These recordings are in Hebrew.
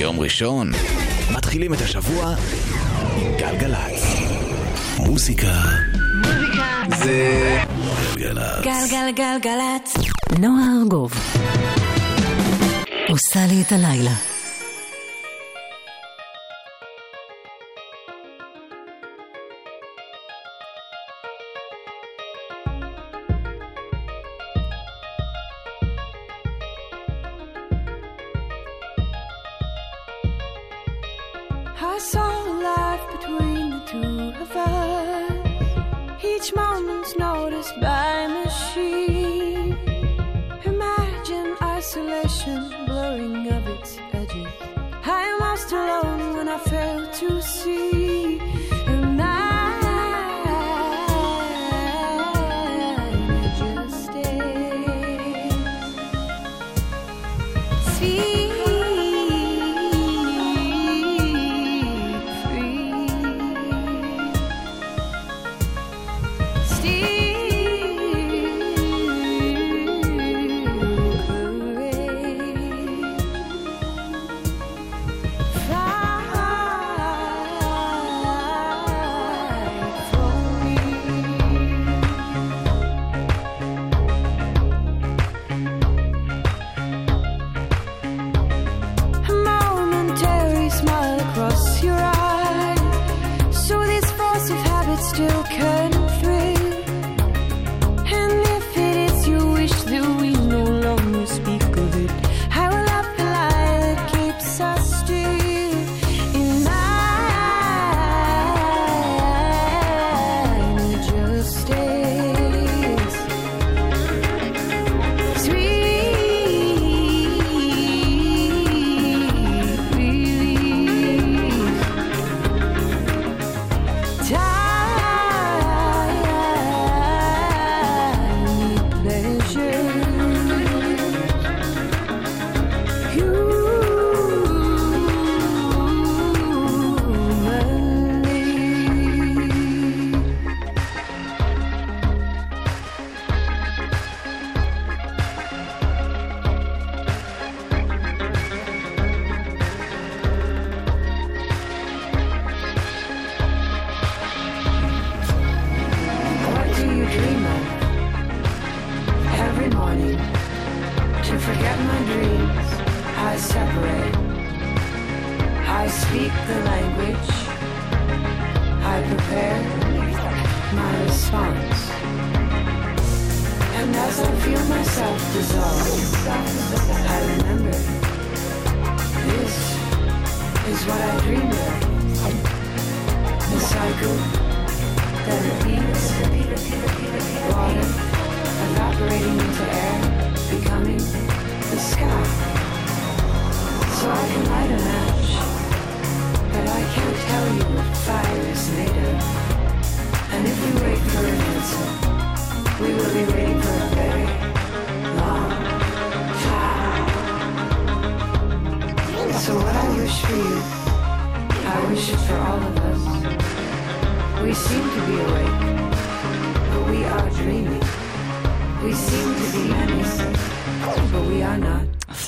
יום ראשון, מתחילים את השבוע עם גלגלצ. מוזיקה זה גלגלגלגלצ. נועה ארגוב עושה לי את הלילה. I saw life between the two of us. Each moment's noticed by machine. Imagine isolation, blurring of its edges. I am most alone when I fail to see. And I just stay. See.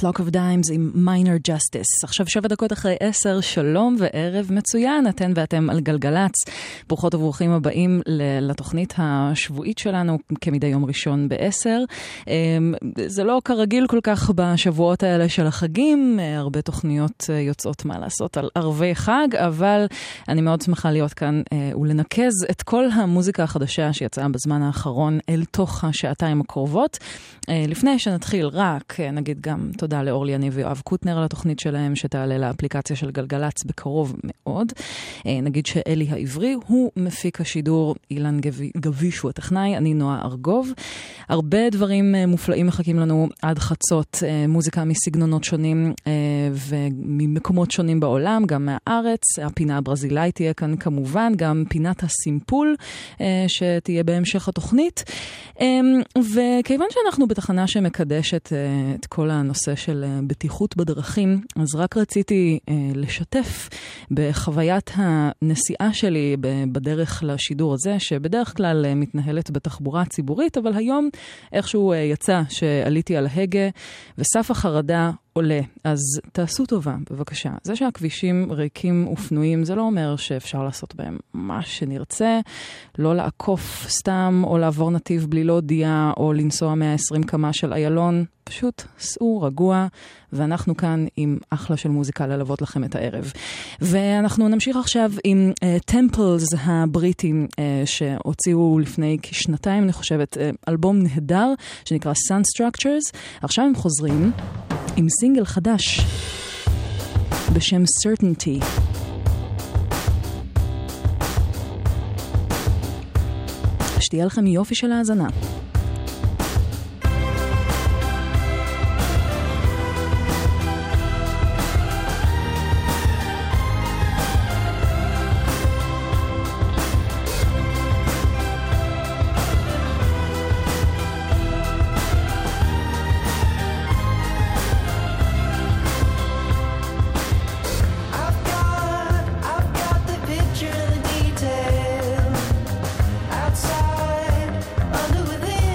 Flock of Dimes עם Minor Justice. עכשיו 7 דקות אחרי 10, שלום וערב מצוין, אתן ואתם על גלגלץ. ברוכות וברוכים הבאים לתוכנית השבועית שלנו, כמדי יום ראשון ב-10. זה לא כרגיל כל כך בשבועות האלה של החגים, הרבה תוכניות יוצאות מה לעשות על ערבי חג, אבל אני מאוד שמחה להיות כאן ולנקז את כל המוזיקה החדשה שיצאה בזמן האחרון אל תוך השעתיים הקרובות. לפני שנתחיל רק, נגיד גם תודה לאורלי אני ויואב קוטנר על התוכנית שלהם, שתעלה לאפליקציה של גלגלץ בקרוב מאוד. נגיד שאלי העברי הוא מפיק השידור, אילן גביש הוא הטכנאי, אני נועה ארגוב. הרבה דברים מופלאים מחכים לנו עד חצות, מוזיקה מסגנונות שונים וממקומות שונים בעולם, גם מהארץ. הפינה הברזילאית תהיה כאן כמובן, גם פינת הסימפול שתהיה בהמשך התוכנית. וכיוון שאנחנו בתחנה שמקדשת את כל הנושא הנושא של בטיחות בדרכים, אז רק רציתי לשתף בחוויית הנסיעה שלי בדרך לשידור הזה, שבדרך כלל מתנהלת בתחבורה ציבורית, אבל היום איכשהו יצא שעליתי על ההגה וסף החרדה עולה. אז תעשו טובה, בבקשה. זה שהכבישים ריקים ופנויים, זה לא אומר שאפשר לעשות בהם מה שנרצה, לא לעקוף סתם או לעבור נתיב בלי להודיע או לנסוע 120 קמ"ש של איילון. פשוט סעו רגוע, ואנחנו כאן עם אחלה של מוזיקה ללוות לכם את הערב. ואנחנו נמשיך עכשיו עם Temples הבריטים, שהוציאו לפני כשנתיים, אני חושבת, אלבום נהדר, שנקרא Sun Structures. עכשיו הם חוזרים עם סינגל חדש בשם Certainty. שתהיה לכם יופי של ההזנה. Under within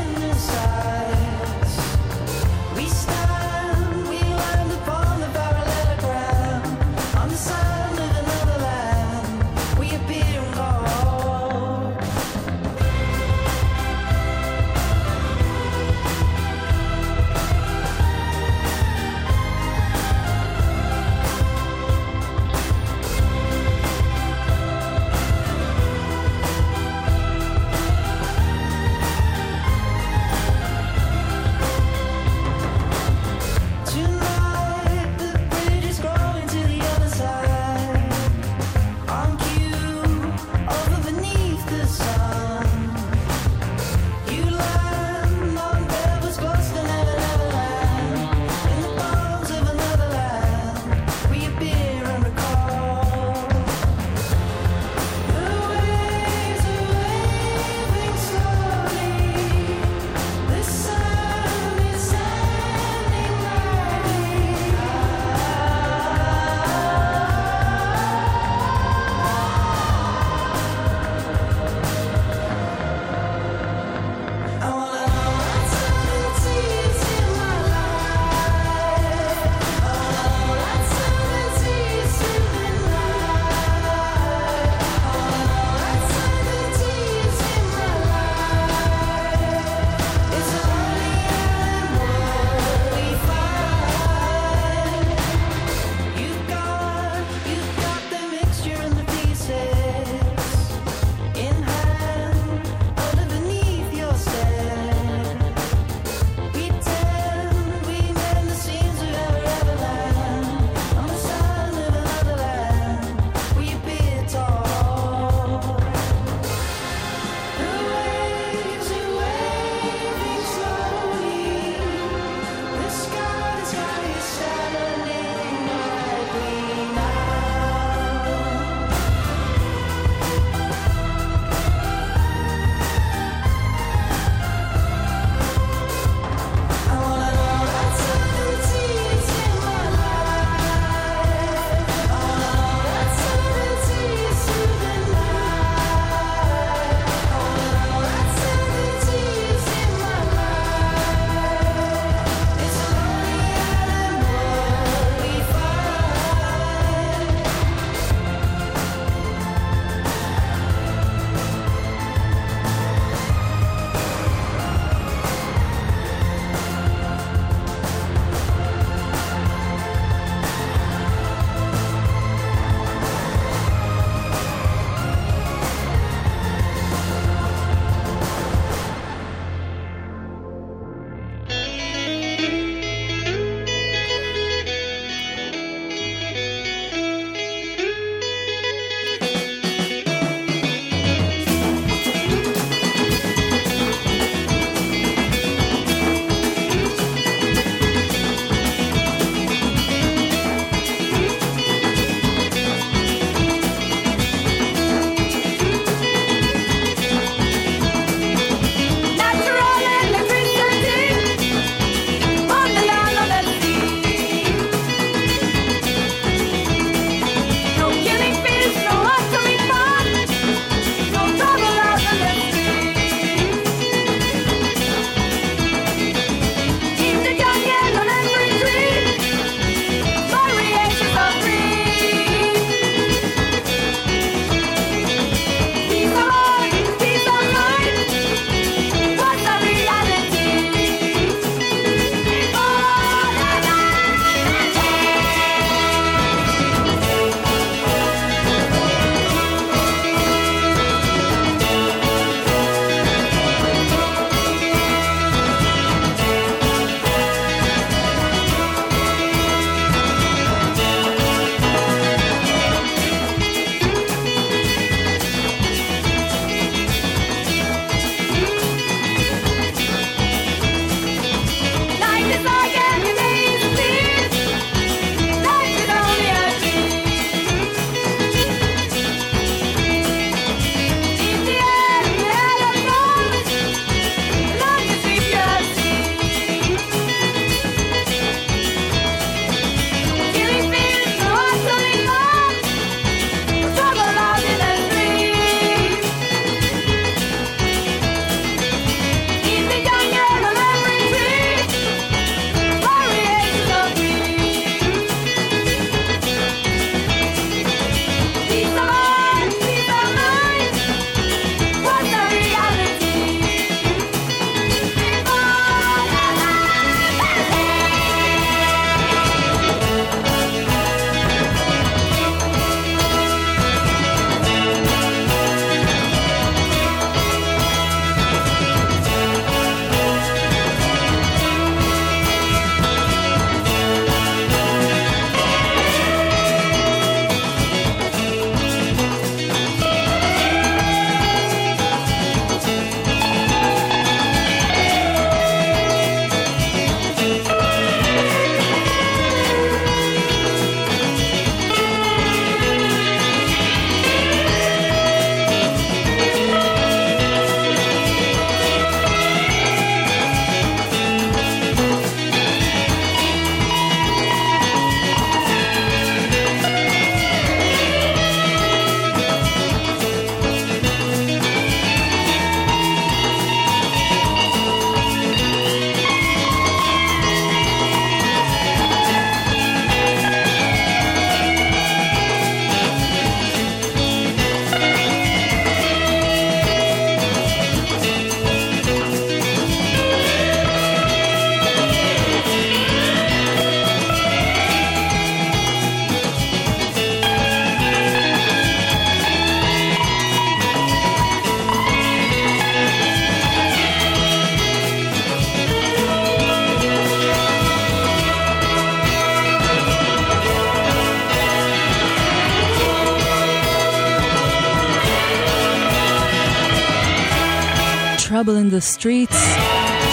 Trouble in the Streets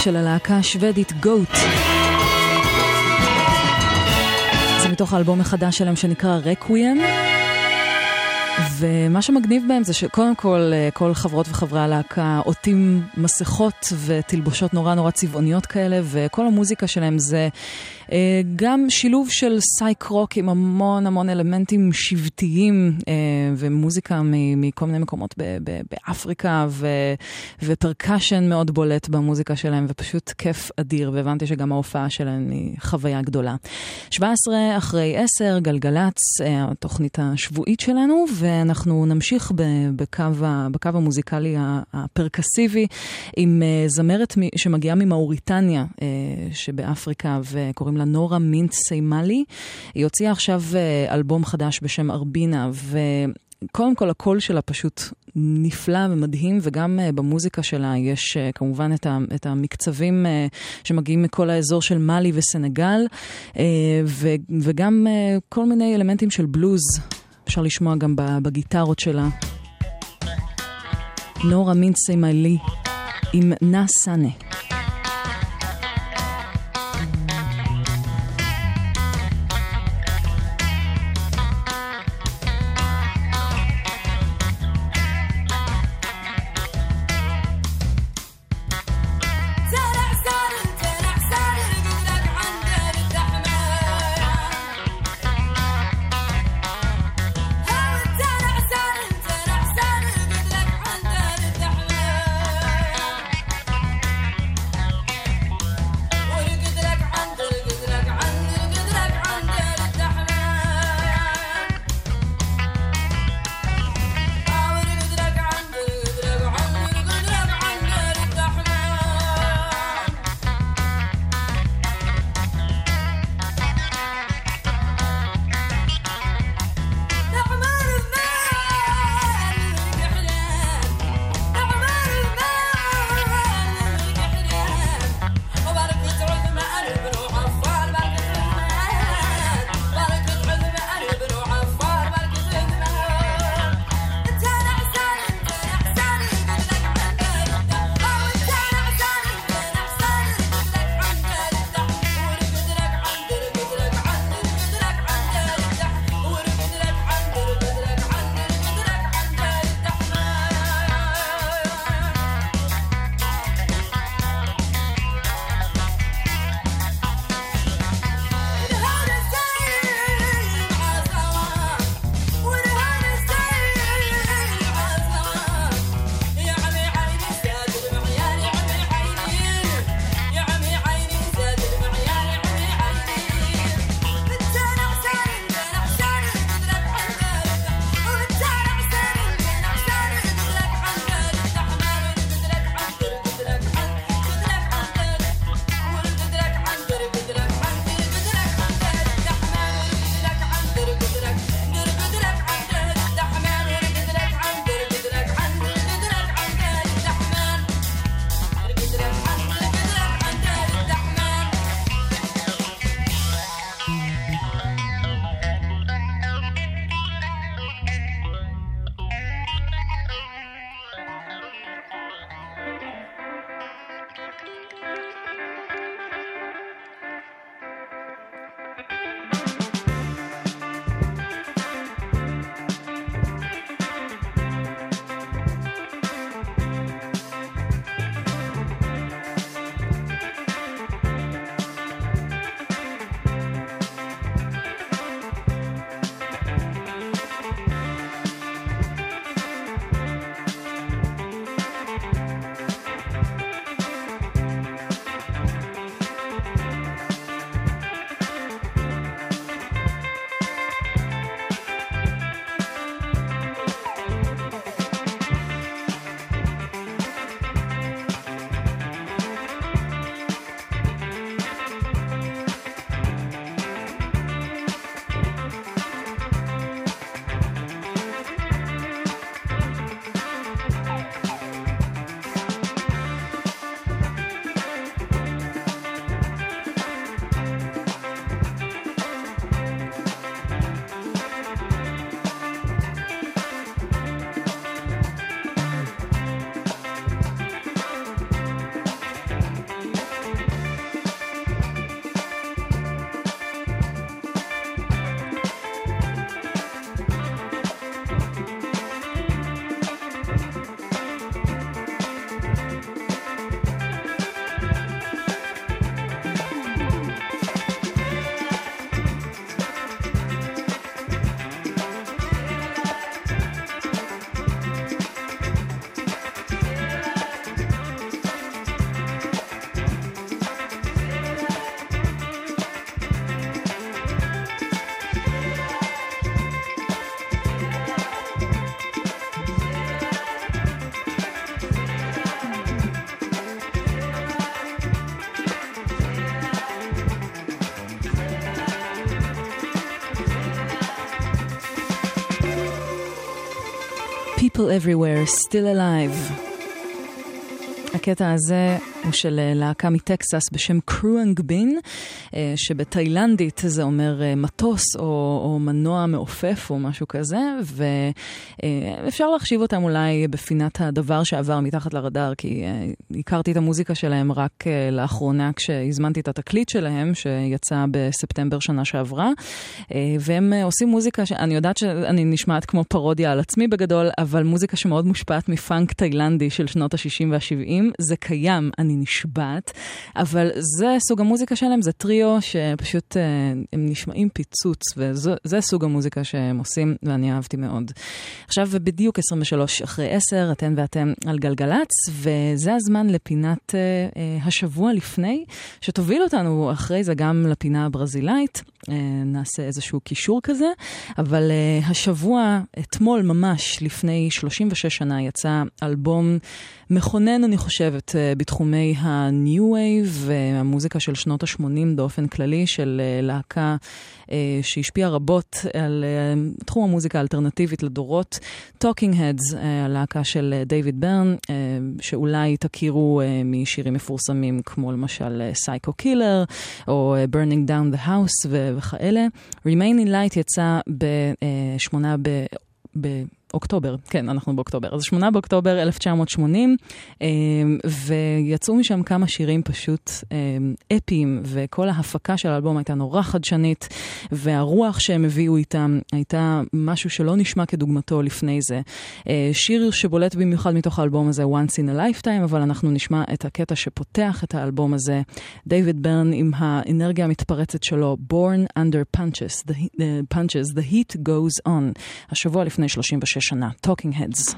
של הלהקה השוודית Goat. זה מתוך האלבום החדש שלהם שנקרא Requiem. ומה שמגניב בהם זה שקודם כל חברות וחברי הלהקה עוטים מסכות ותלבושות נורא נורא צבעוניות כאלה, וכל המוזיקה שלהם זה גם שילוב של סייק רוק עם המון המון אלמנטים שבטיים ומוזיקה מכל מיני מקומות באפריקה ופרקשן מאוד בולט במוזיקה שלהם, ופשוט כיף אדיר, והבנתי שגם ההופעה שלהם היא חוויה גדולה. 17:10 גלגלץ, התוכנית השבועית שלנו, ואנחנו נמשיך בקו המוזיקלי הפרקסיבי עם זמרת שמגיעה ממאוריטניה שבאפריקה, וקוראים לה נורה מינט סיימלי. היא הוציאה עכשיו אלבום חדש בשם ארבינה, וקודם כל הקול שלה פשוט נפלא ומדהים, וגם במוזיקה שלה יש כמובן את המקצבים שמגיעים מכל האזור של מלי וסנגל, וגם כל מיני אלמנטים של בלוז אפשר לשמוע גם בגיטרות שלה. נורה מינט סיימלי עם נאסנה. People Everywhere, Still Alive. הקטע הזה הוא של להקה מטקסס בשם קרואנג בין, שבתאילנדית זה אומר מטוס או מנוע מעופף או משהו כזה, ואפשר להחשיב אותם אולי בפינת הדבר שעבר מתחת לרדאר, כי הכרתי את המוזיקה שלהם רק לאחרונה כשהזמנתי את התקליט שלהם, שיצא בספטמבר שנה שעברה, והם עושים מוזיקה, אני יודעת שאני נשמעת כמו פרודיה על עצמי בגדול, אבל מוזיקה שמאוד מושפעת מפאנק תאילנדי של שנות ה-60 וה-70, זה קיים, אני נשבעת, אבל זה סוג המוזיקה שלהם, זה טריו שפשוט הם נשמעים פיצוץ, וזה סוג המוזיקה שהם עושים, ואני אהבתי מאוד. עכשיו בדיוק 23:10, אתן ואתם על גלגלץ, וזה הזמן לפינת השבוע לפני, שתוביל אותנו אחרי זה גם לפינה הברזילאית, נעשה איזשהו קישור כזה, אבל השבוע, אתמול ממש, לפני 36 שנה, יצא אלבום מכונן, אני חושבת, בתחומי ה-New Wave, המוזיקה של שנות ה-80 באופן כללי, של להקה שהשפיעה רבות על תחום המוזיקה האלטרנטיבית לדורות, Talking Heads, הלהקה של דיוויד ברן, שאולי תכירו משירים מפורסמים כמו למשל Psycho Killer, או Burning Down the House וכאלה. Remain in Light יצא באוקטובר, כן, אנחנו באוקטובר. אז 8 באוקטובר 1980, ויצאו משם כמה שירים פשוט אפיים, וכל ההפקה של האלבום הייתה נורא חדשנית, והרוח שהם הביאו איתם הייתה משהו שלא נשמע כדוגמתו לפני זה. שיר שבולט במיוחד מתוך האלבום הזה, Once in a Lifetime, אבל אנחנו נשמע את הקטע שפותח את האלבום הזה, דיוויד ברן עם האנרגיה המתפרצת שלו, Born Under Punches, The Heat Goes On, השבוע לפני 36 שנה, Talking Heads.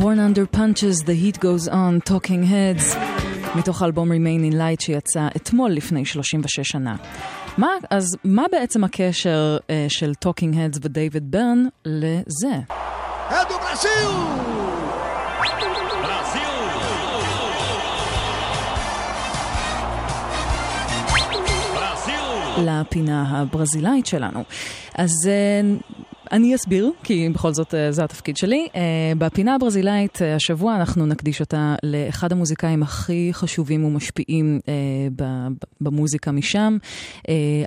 Born Under Punches, The Heat Goes On, Talking Heads, מתוך האלבום Remain in Light שיצא אתמול לפני 36 שנה. אז מה בעצם הקשר של Talking Heads ודייוויד ברן לזה? הדו ברסיל! ברסיל! ברסיל! לפינה הברזילאית שלנו. אז אני אסביר, כי בכל זאת זה התפקיד שלי. בפינה הברזילאית השבוע אנחנו נקדיש אותה לאחד המוזיקאים הכי חשובים ומשפיעים במוזיקה משם,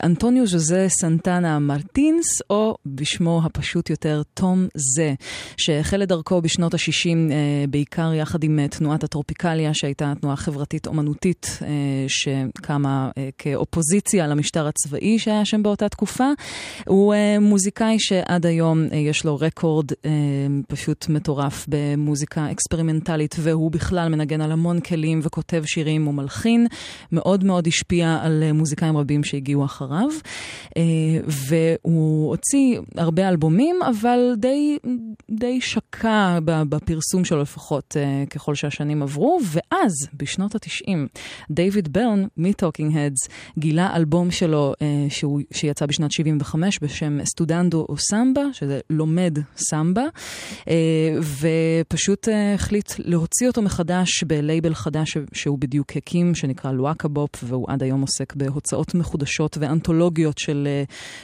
אנטוניו ז'וזה סנטנה מרטינס, או בשמו הפשוט יותר תום ז'ה, שהחל לדרכו בשנות ה-60 בעיקר יחד עם תנועת הטרופיקליה, שהייתה תנועה חברתית אומנותית שקמה כאופוזיציה למשטר הצבאי שהיה שם באותה תקופה. הוא מוזיקאי שעד היום יש לו רקורד פשוט מטורף במוזיקה אקספרימנטלית, והוא בכלל מנגן על המון כלים וכותב שירים ומלחין. מאוד מאוד השפיע על מוזיקאים רבים שהגיעו אחריו, והוא הוציא הרבה אלבומים, אבל די שקע בפרסום שלו, לפחות ככל שהשנים עברו. ואז בשנות ה-90 דייוויד ברן מ-Talking Heads גילה אלבום שלו שיצא בשנת 75 בשם "Estudando o Samba", שזה לומד סמבה, ופשוט החליט להוציא אותו מחדש בלייבל חדש שהוא בדיוק הקים, שנקרא לואקה בופ, והוא עד היום עוסק בהוצאות מחודשות ואנתולוגיות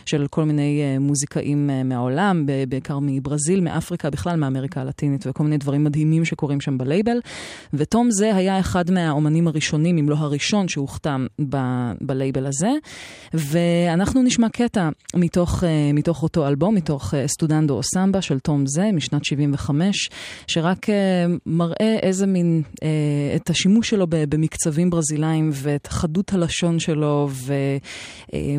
של כל מיני מוזיקאים מהעולם, בעיקר מברזיל, מאפריקה, בכלל מאמריקה הלטינית, וכל מיני דברים מדהימים שקורים שם בלייבל. ותום ז'ה היה אחד מהאומנים הראשונים, אם לא הראשון, שהוכתם בלייבל הזה. ואנחנו נשמע קטע מתוך אותו אלבום, מתוך סטודנדו או סמבה של תום ז'ה משנת 75, שרק מראה איזה מין את השימוש שלו במקצבים ברזילאים ואת חדות הלשון שלו,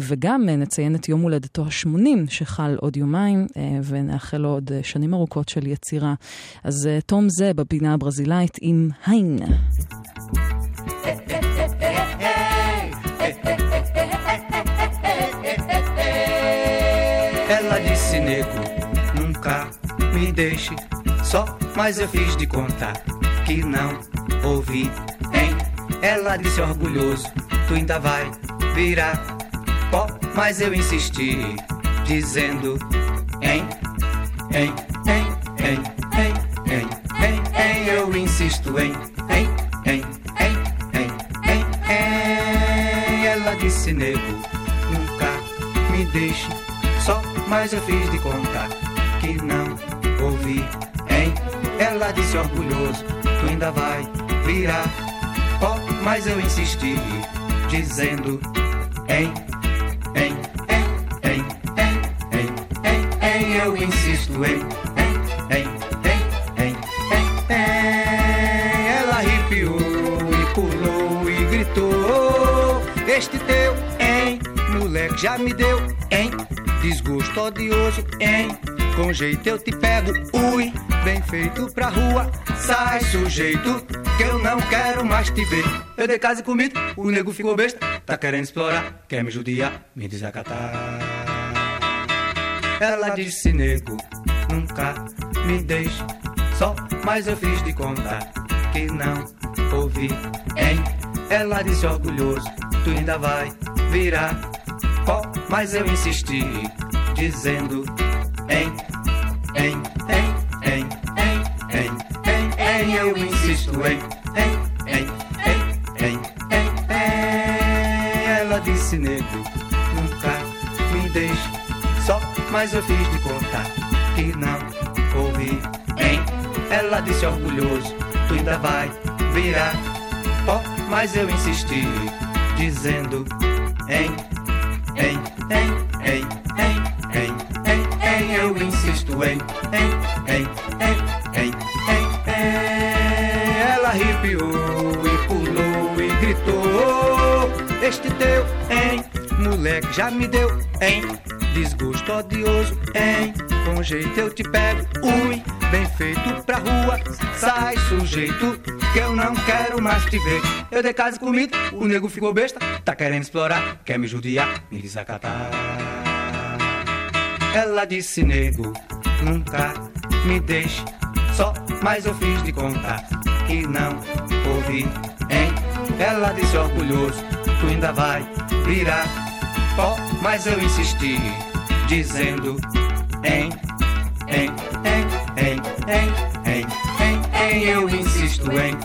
וגם נציין את יום הולדתו ה-80 שחל עוד יומיים, ונאחל לו עוד שנים ארוכות של יצירה. אז תום ז'ה בפינה הברזילאית עם "היין". Nego, nunca me deixe só, mas eu fiz de conta que não ouvi, hein? Ela disse orgulhoso, tu ainda vai virar pó, mas eu insisti, dizendo, hein? Hein, hein, hein, hein, hein, hein, hein, eu insisto, hein? Hein, hein, hein, hein, hein, hein. Ela disse, nego, nunca me deixe só, mas eu fiz de conta que não ouvi, hein? Ela disse orgulhoso, tu ainda vai virar pó, mas eu insisti, dizendo, hein? Hein, hein, hein, hein, hein, hein, hein, eu insisto, hein? Hein, hein, hein, hein, hein. Ela arrepiou e pulou e gritou, este teu, hein? Moleque já me deu, hein? Desgosto odioso, hein? Com jeito eu te pego, ui, bem feito pra rua, sai sujeito, que eu não quero mais te ver. Eu dei casa e comida, o nego ficou besta, tá querendo explorar, quer me judiar, me desacatar. Ela disse, nego, nunca me deixe só, mas eu fiz de conta que não ouvi, hein? Ela disse orgulhoso, tu ainda vai virar pó, mas eu insisti, dizendo, hein, hein, hein, hein, hein, hein, hein, hein, eu insisto, hein, hein, hein, hein, hein, hein, hein. Ela disse, nego, nunca me deixe só, mas eu fiz de conta que não ouvi, hein? Ela disse orgulhoso, tu ainda vai virar pó, mas eu insisti, dizendo, hein? Hein, hein, hein, hein, hein, hein, hein, eu insisto, hein, hein, hein, hein, hein, hein, hein. Ela arrepiou e pulou e gritou, este teu, hein, moleque já me deu, hein, desgosto odioso, hein, com jeito eu te pego, ui, bem feito pra rua, sai sujeito, que eu não quero mais te ver. Eu dei casa e comida, o nego ficou besta, tá querendo explorar, quer me judiar, me desacatar. Ela disse, nego, nunca me deixe só, mas eu fiz de conta que não ouvi, hein? Ela disse orgulhoso, tu ainda vai virar pó, mas eu insisti, dizendo, hein, eu insisto, hein.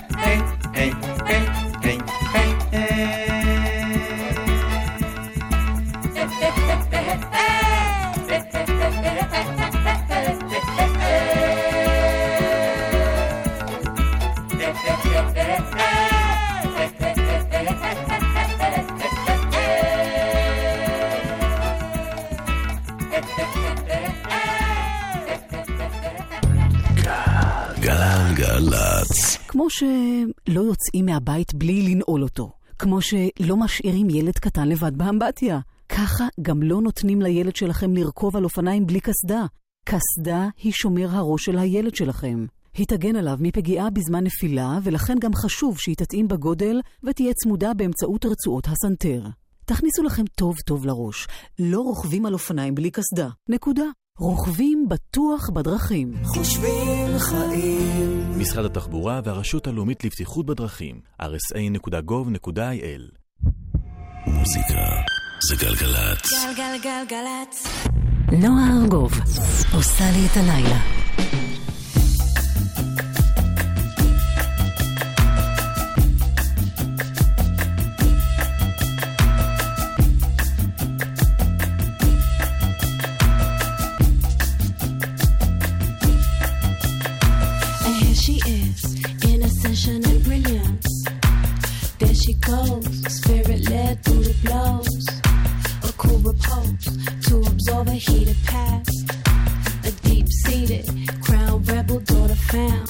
כמו שלא יוצאים מהבית בלי לנעול אותו, כמו שלא משאירים ילד קטן לבד באמבטיה, ככה גם לא נותנים לילד שלכם לרכוב על אופניים בלי קסדה. קסדה היא שומר הראש של הילד שלכם. היא תגן עליו מפגיעה בזמן נפילה, ולכן גם חשוב שהיא תתאים בגודל ותהיה צמודה באמצעות רצועות הסנטר. תכניסו לכם טוב טוב לראש, לא רוכבים על אופניים בלי קסדה, נקודה. רוכבים בטוח בדרכים. חושבים חיים. משרד התחבורה והרשות הלאומית לבטיחות בדרכים. rsa.gov.il. מוזיקה זה גלגלצ. גלגלגלגלצ. נועה ארגוב עושה לי את הלילה. She goes, spirit led through the blows, a cool repose to absorb a heated past, a deep-seated crown rebel daughter found,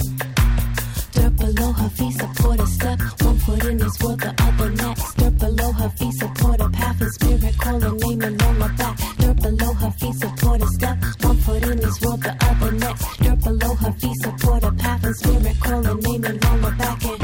dirt below her feet supported step, one foot in this world, the other next, dirt below her feet supported path, and spirit calling name along her back, dirt below her feet supported step, one foot in this world, the other next, dirt below her feet supported path, and spirit calling name along her back, and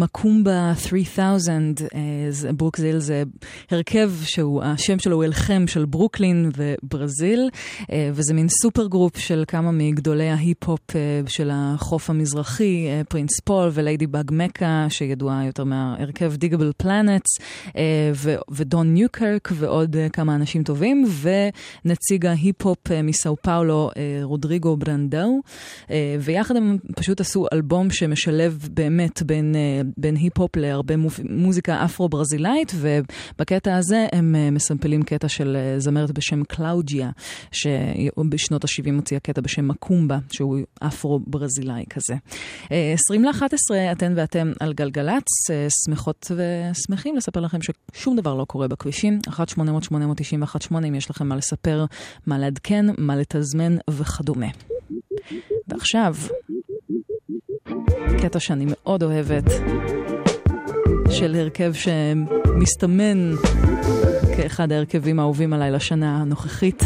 מקומבה 3000, ברוקזיל זה הרכב שהוא, השם שלו הוא אלחם של ברוקלין וברזיל, וזה מין סופר גרופ של כמה מגדולי ההיפ-הופ של החוף המזרחי, פרינס פול וליידי באג מקה, שידועה יותר מהרכב דיגבל פלנטס, ודון ניוקרק ועוד כמה אנשים טובים, ונציג ההיפ-הופ מסאו פאולו, רודריגו ברנדאו, ויחד הם פשוט עשו אלבום שמשלב באמת בין היפ-הופ להרבה מוזיקה אפרו-ברזילאית, ובקטע הזה הם מסמפלים קטע של זמרת בשם קלאודיה, שבשנות ה-70 הוציאה קטע בשם מקומבה, שהוא אפרו-ברזילאי כזה. 20:11, אתן ואתם על גלגלץ, שמחות ושמחים לספר לכם ששום דבר לא קורה בכבישים, 1-800-891-8, אם יש לכם מה לספר, מה לעדכן, מה לתזמן וכדומה. ועכשיו, קטע שאני מאוד אוהבת, של הרכב שמסתמן כאחד ההרכבים האהובים עליי לשנה הנוכחית.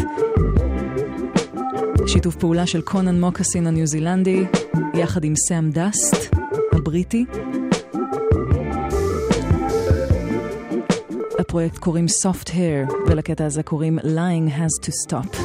שיתוף פעולה של קונן מוקסין הניו זילנדי, יחד עם סאם דאסט, הבריטי. הפרויקט קוראים Soft Hair, ולקטע הזה קוראים Lying Has to Stop.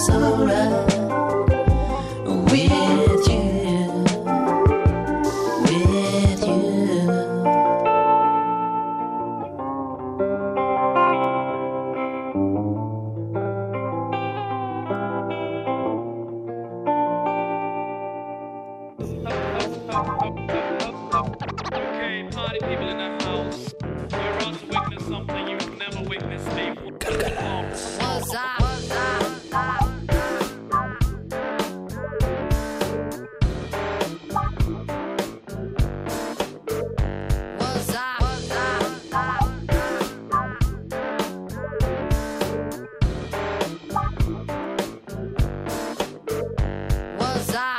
It's alright with you. Okay, party people in that house. We're about to witness something you've never witnessed before. Galgalatz. What's up? What's up? What's up?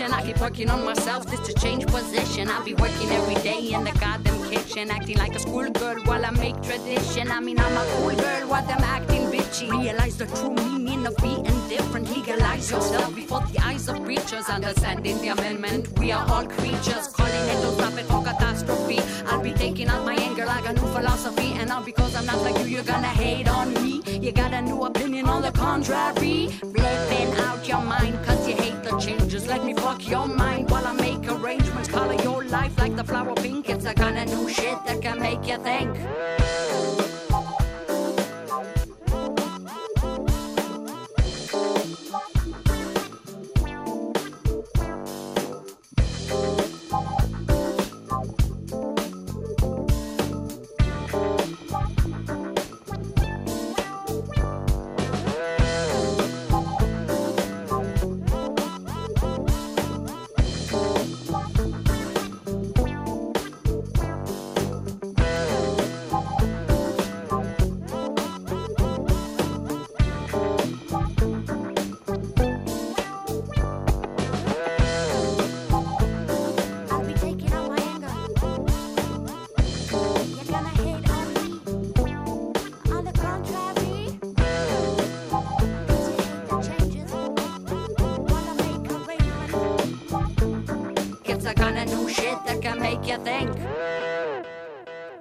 I keep working on myself just to change position. I be working every day in the goddamn kitchen, acting like a schoolgirl while I make tradition. I mean, I'm a cool girl while I'm acting bitchy. Realize the true meaning of being different. Legalize yourself before the eyes of preachers. Understanding the amendment, we are all creatures. Calling it to stop it for catastrophe. I'll be taking out my anger like a new philosophy. And now because I'm not like you, you're gonna hate on me. You got a new opinion on the contrary. Flipping out your mind cause you hate the changes. Let me fuck your mind while I make arrangements. Color your life like the flower pink. It's the kind of new shit that can make you think.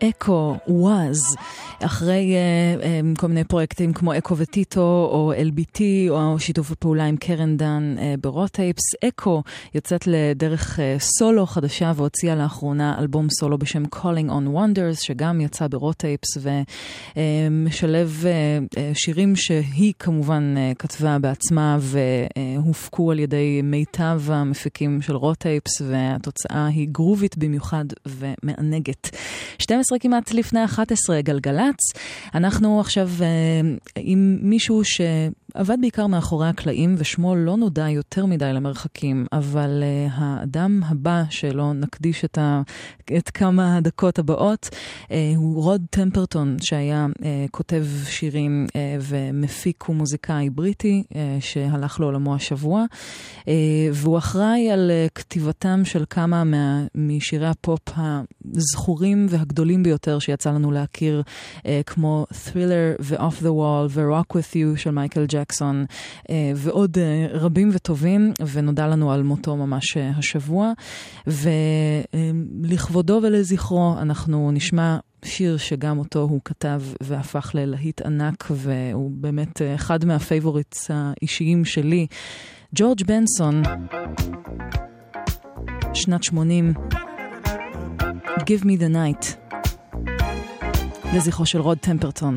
אקו, ואז, אחרי כל מיני פרויקטים כמו אקו וטיטו או LBT או שיתוף הפעולה עם קרן דן ברוטייפס, אקו יוצאת לדרך סולו חדשה והוציאה לאחרונה אלבום סולו בשם Calling on Wonders שגם יצא ברוטייפס ומשלב שירים שהיא כמובן כתבה בעצמה והופקו על ידי מיטב המפיקים של רוטייפס והתוצאה היא גרובית במיוחד ומענגת. 12 כמעט לפני 11 גלגלצ. אנחנו עכשיו עם מישהו שעבד בעיקר מאחורי הקלעים ושמו לא נודע יותר מדי למרחקים, אבל האדם הבא שלו נקדיש את כמה הדקות הבאות הוא רוד טמפרטון שהיה כותב שירים ומפיק ומוזיקאי בריטי שהלך לעולמו השבוע, והוא אחראי על כתיבתם של כמה משירי הפופ הזכורים והגדולים ביותר שיצא לנו להכיר, כמו Thriller ו-Off the Wall ו-Rock With You של מייקל ג'קסון ועוד רבים וטובים, ונודע לנו על מותו ממש השבוע. ולכבודו ולזכרו אנחנו נשמע שיר שגם אותו הוא כתב והפך ללהיט ענק, והוא באמת אחד מהפייבוריטס האישיים שלי, ג'ורג' בנסון, שנת 80, Give Me The Night, לזכרו של רוד טמפרטון.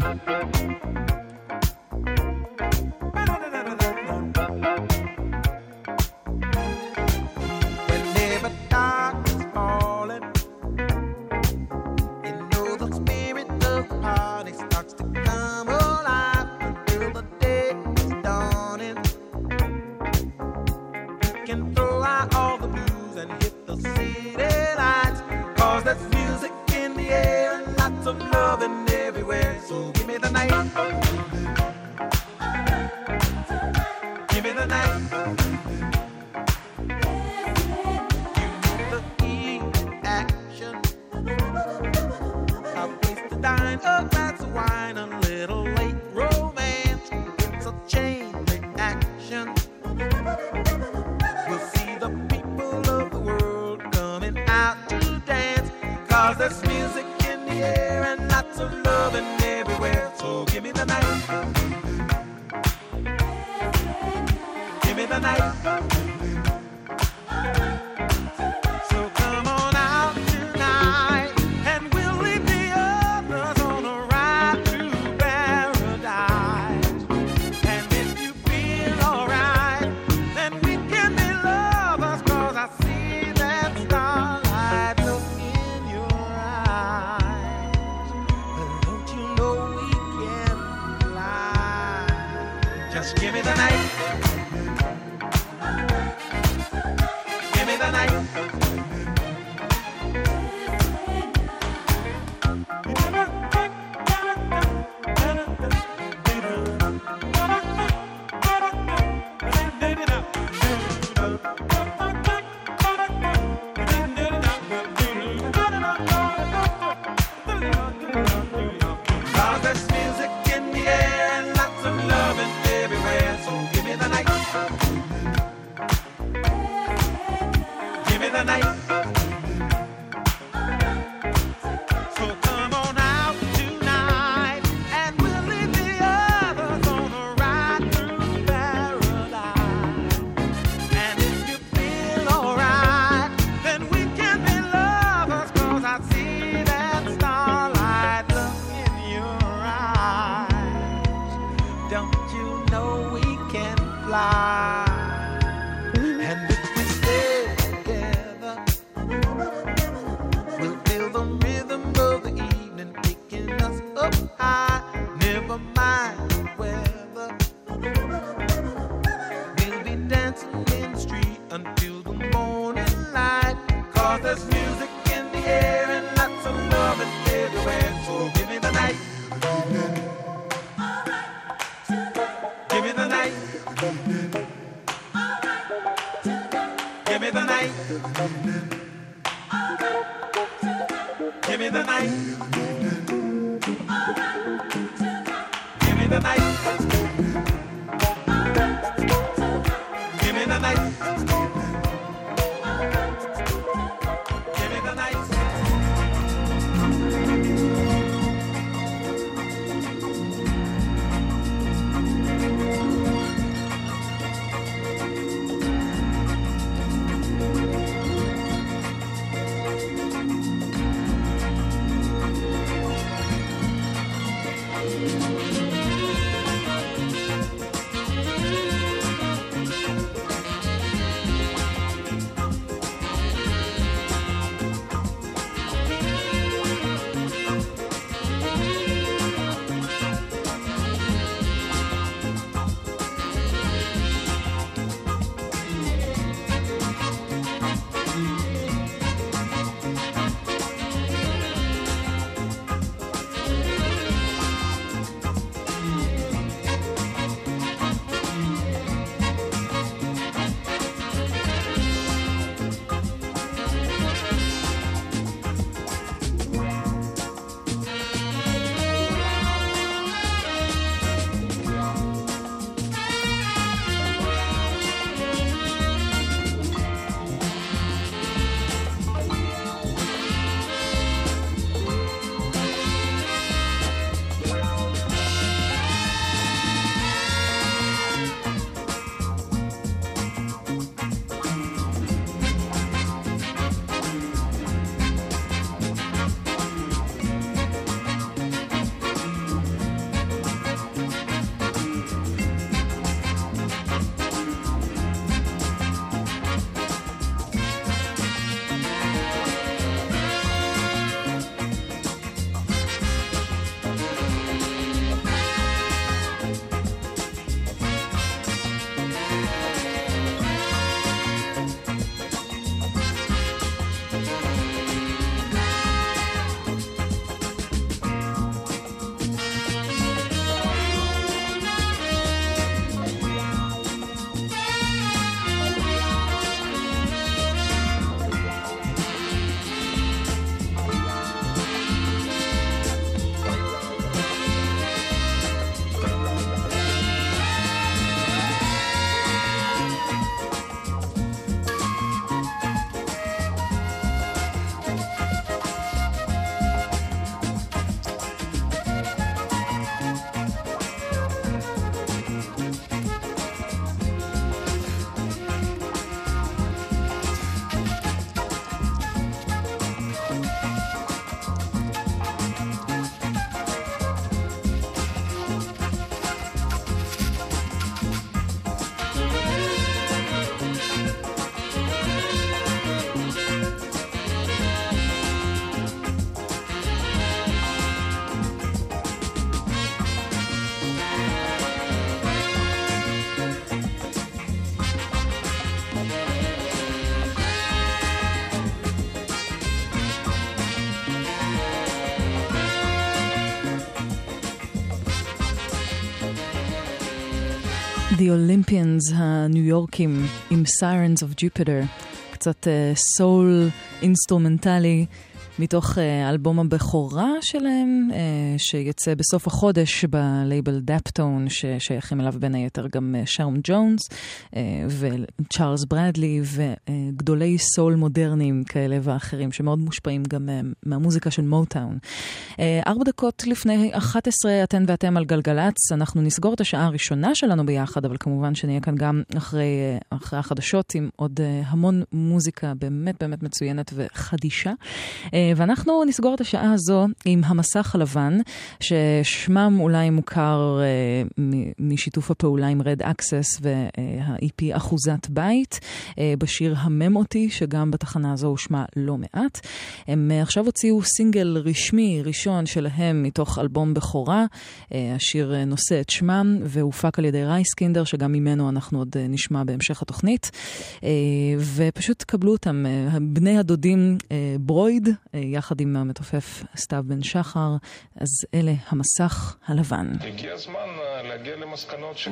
The Olympians הניו יורקים עם Sirens of Jupiter, קצת סול אינסטרומנטלי מתוך אלבום הבכורה שלהם, שיצא בסוף החודש בלייבל דאפטון, ששייכים אליו בין היתר גם שרון ג'ונס וצ'ארלס ברדלי, וגדולי סול מודרניים כאלה ואחרים, שמאוד מושפעים גם מהמוזיקה של מוטאון. 4 דקות לפני 11, אתן ואתם על גלגלץ. אנחנו נסגור את השעה הראשונה שלנו ביחד, אבל כמובן שנהיה כאן גם אחרי החדשות, עם עוד המון מוזיקה באמת באמת מצוינת וחדישה. ואנחנו נסגור את השעה הזו עם המסך הלבן, ששמם אולי מוכר משיתוף הפעולה עם רד אקסס וה-EP אחוזת בית, בשיר המם אותי, שגם בתחנה הזו הושמע לא מעט. הם עכשיו הוציאו סינגל רשמי ראשון שלהם מתוך אלבום בכורה, השיר נושא את שמם, והופק על ידי רייסקינדר, שגם ממנו אנחנו עוד נשמע בהמשך התוכנית. ופשוט קבלו אותם, בני הדודים ברויד, יחד עם המתופף סתיו בן שחר. אז אלה המסך הלבן. הגיע הזמן להגיע למסקנות ש...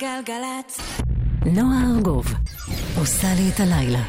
גלגלצ. נועה ארגוב עושה לי את הלילה.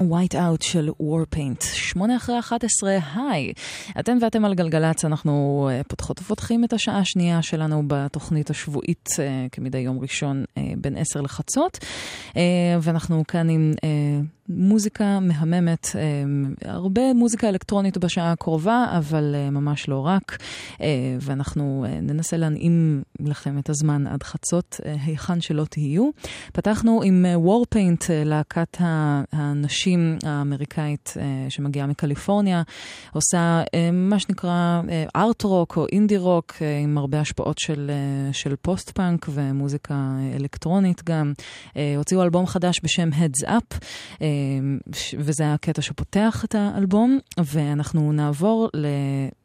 White Out של Warpaint. 8:11, היי. אתם ואתם על גלגלץ, אנחנו פותחות ופותחים את השעה השנייה שלנו בתוכנית השבועית, כמדי יום ראשון, בין 10 לחצות. ואנחנו כאן עם מוזיקה מהממת, הרבה מוזיקה אלקטרונית בשעה הקרובה, אבל ממש לא רק. ואנחנו ננסה להנעים לכם את הזמן עד חצות, היכן שלא תהיו. פתחנו עם Warpaint, להקת הנשים האמריקאית שמגיעה מקליפורניה, עושה מה שנקרא ארט רוק או אינדי רוק, עם הרבה השפעות של פוסט פאנק ומוזיקה אלקטרונית גם. הוציאו אלבום חדש בשם Heads Up, וזה הקטע שפותח את האלבום, ואנחנו נעבור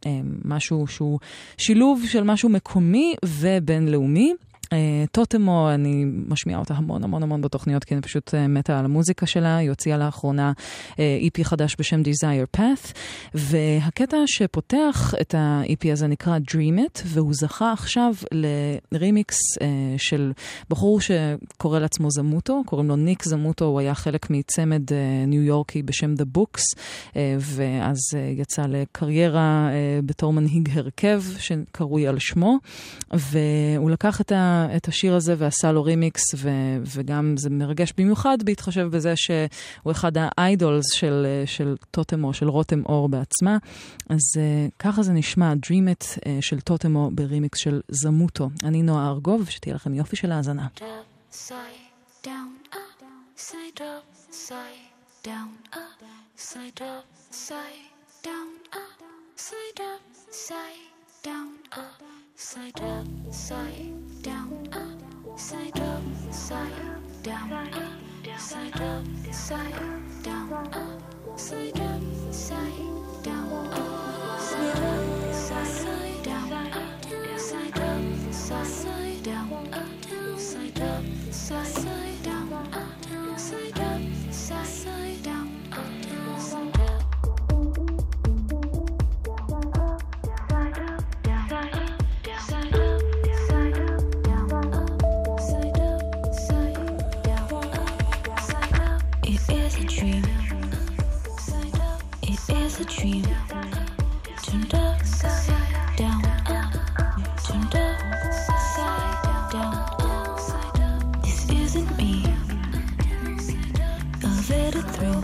למשהו שהוא שילוב של משהו מקומי ובינלאומי. טוטמו, אני משמיעה אותה המון המון המון בתוכניות, כי אני פשוט מתה על המוזיקה שלה. היא הוציאה לאחרונה EP חדש בשם Desire Path, והקטע שפותח את ה-EP הזה נקרא Dream It, והוא זכה עכשיו לרימיקס של בחור שקורא לעצמו זמוטו, קוראים לו ניק זמוטו, הוא היה חלק מצמד ניו יורקי בשם The Books, ואז יצא לקריירה בתור מנהיג הרכב שקרוי על שמו, והוא לקח את השיר הזה ועשה לו רימיקס, וגם זה מרגש במיוחד בהתחשב בזה שהוא אחד האיידולס של טוטמו, של רותם אור בעצמה. אז ככה זה נשמע, Dream It של טוטמו ברימיקס של זמוטו. אני נועה ארגוב, שתהיה לכם יופי של האזנה. Down, up, side up, side down, up, side down, up, side down, side down, up, side down, up, side down, side down, up, side down, side down, up, side down, side down, up, side down. A dream turned upside down, turned upside down. This isn't me. I'll let it through.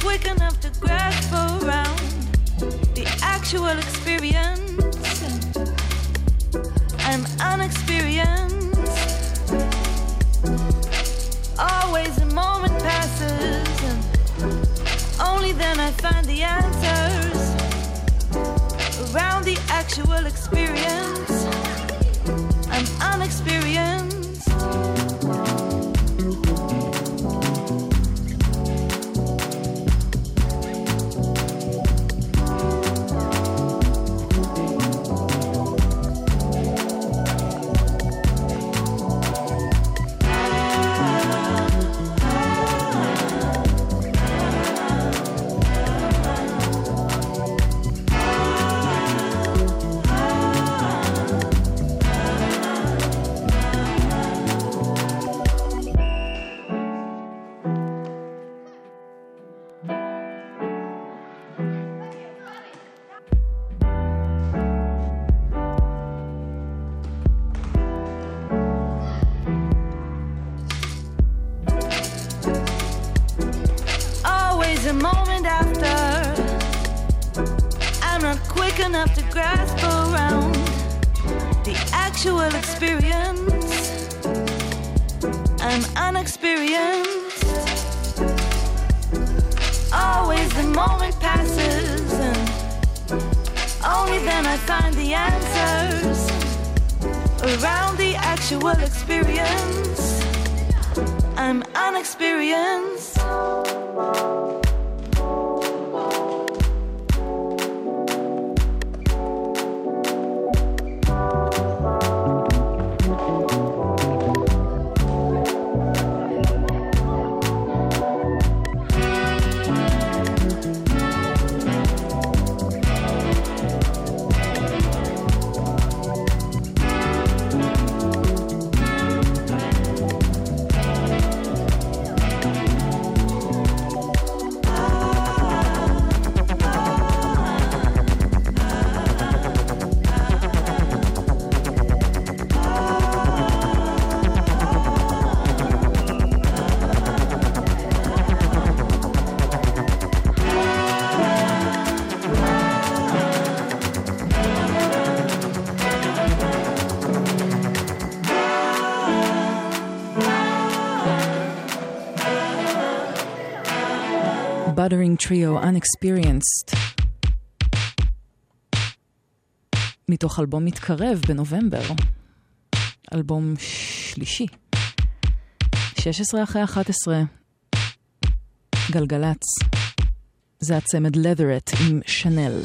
quick enough to grasp around the actual experience. I'm unexperienced. Always the moment passes, and only then I find the answers around the actual experience. I'm unexperienced. Enough to grasp around the actual experience. I'm unexperienced. Always the moment passes, and only then I find the answers around the actual experience. I'm unexperienced. Buttering Trio, Unexperienced, מתוך אלבום מתקרב בנובמבר, אלבום שלישי, 16 אחרי 11, גלגלץ, זה הצמד Leatherette עם שנל.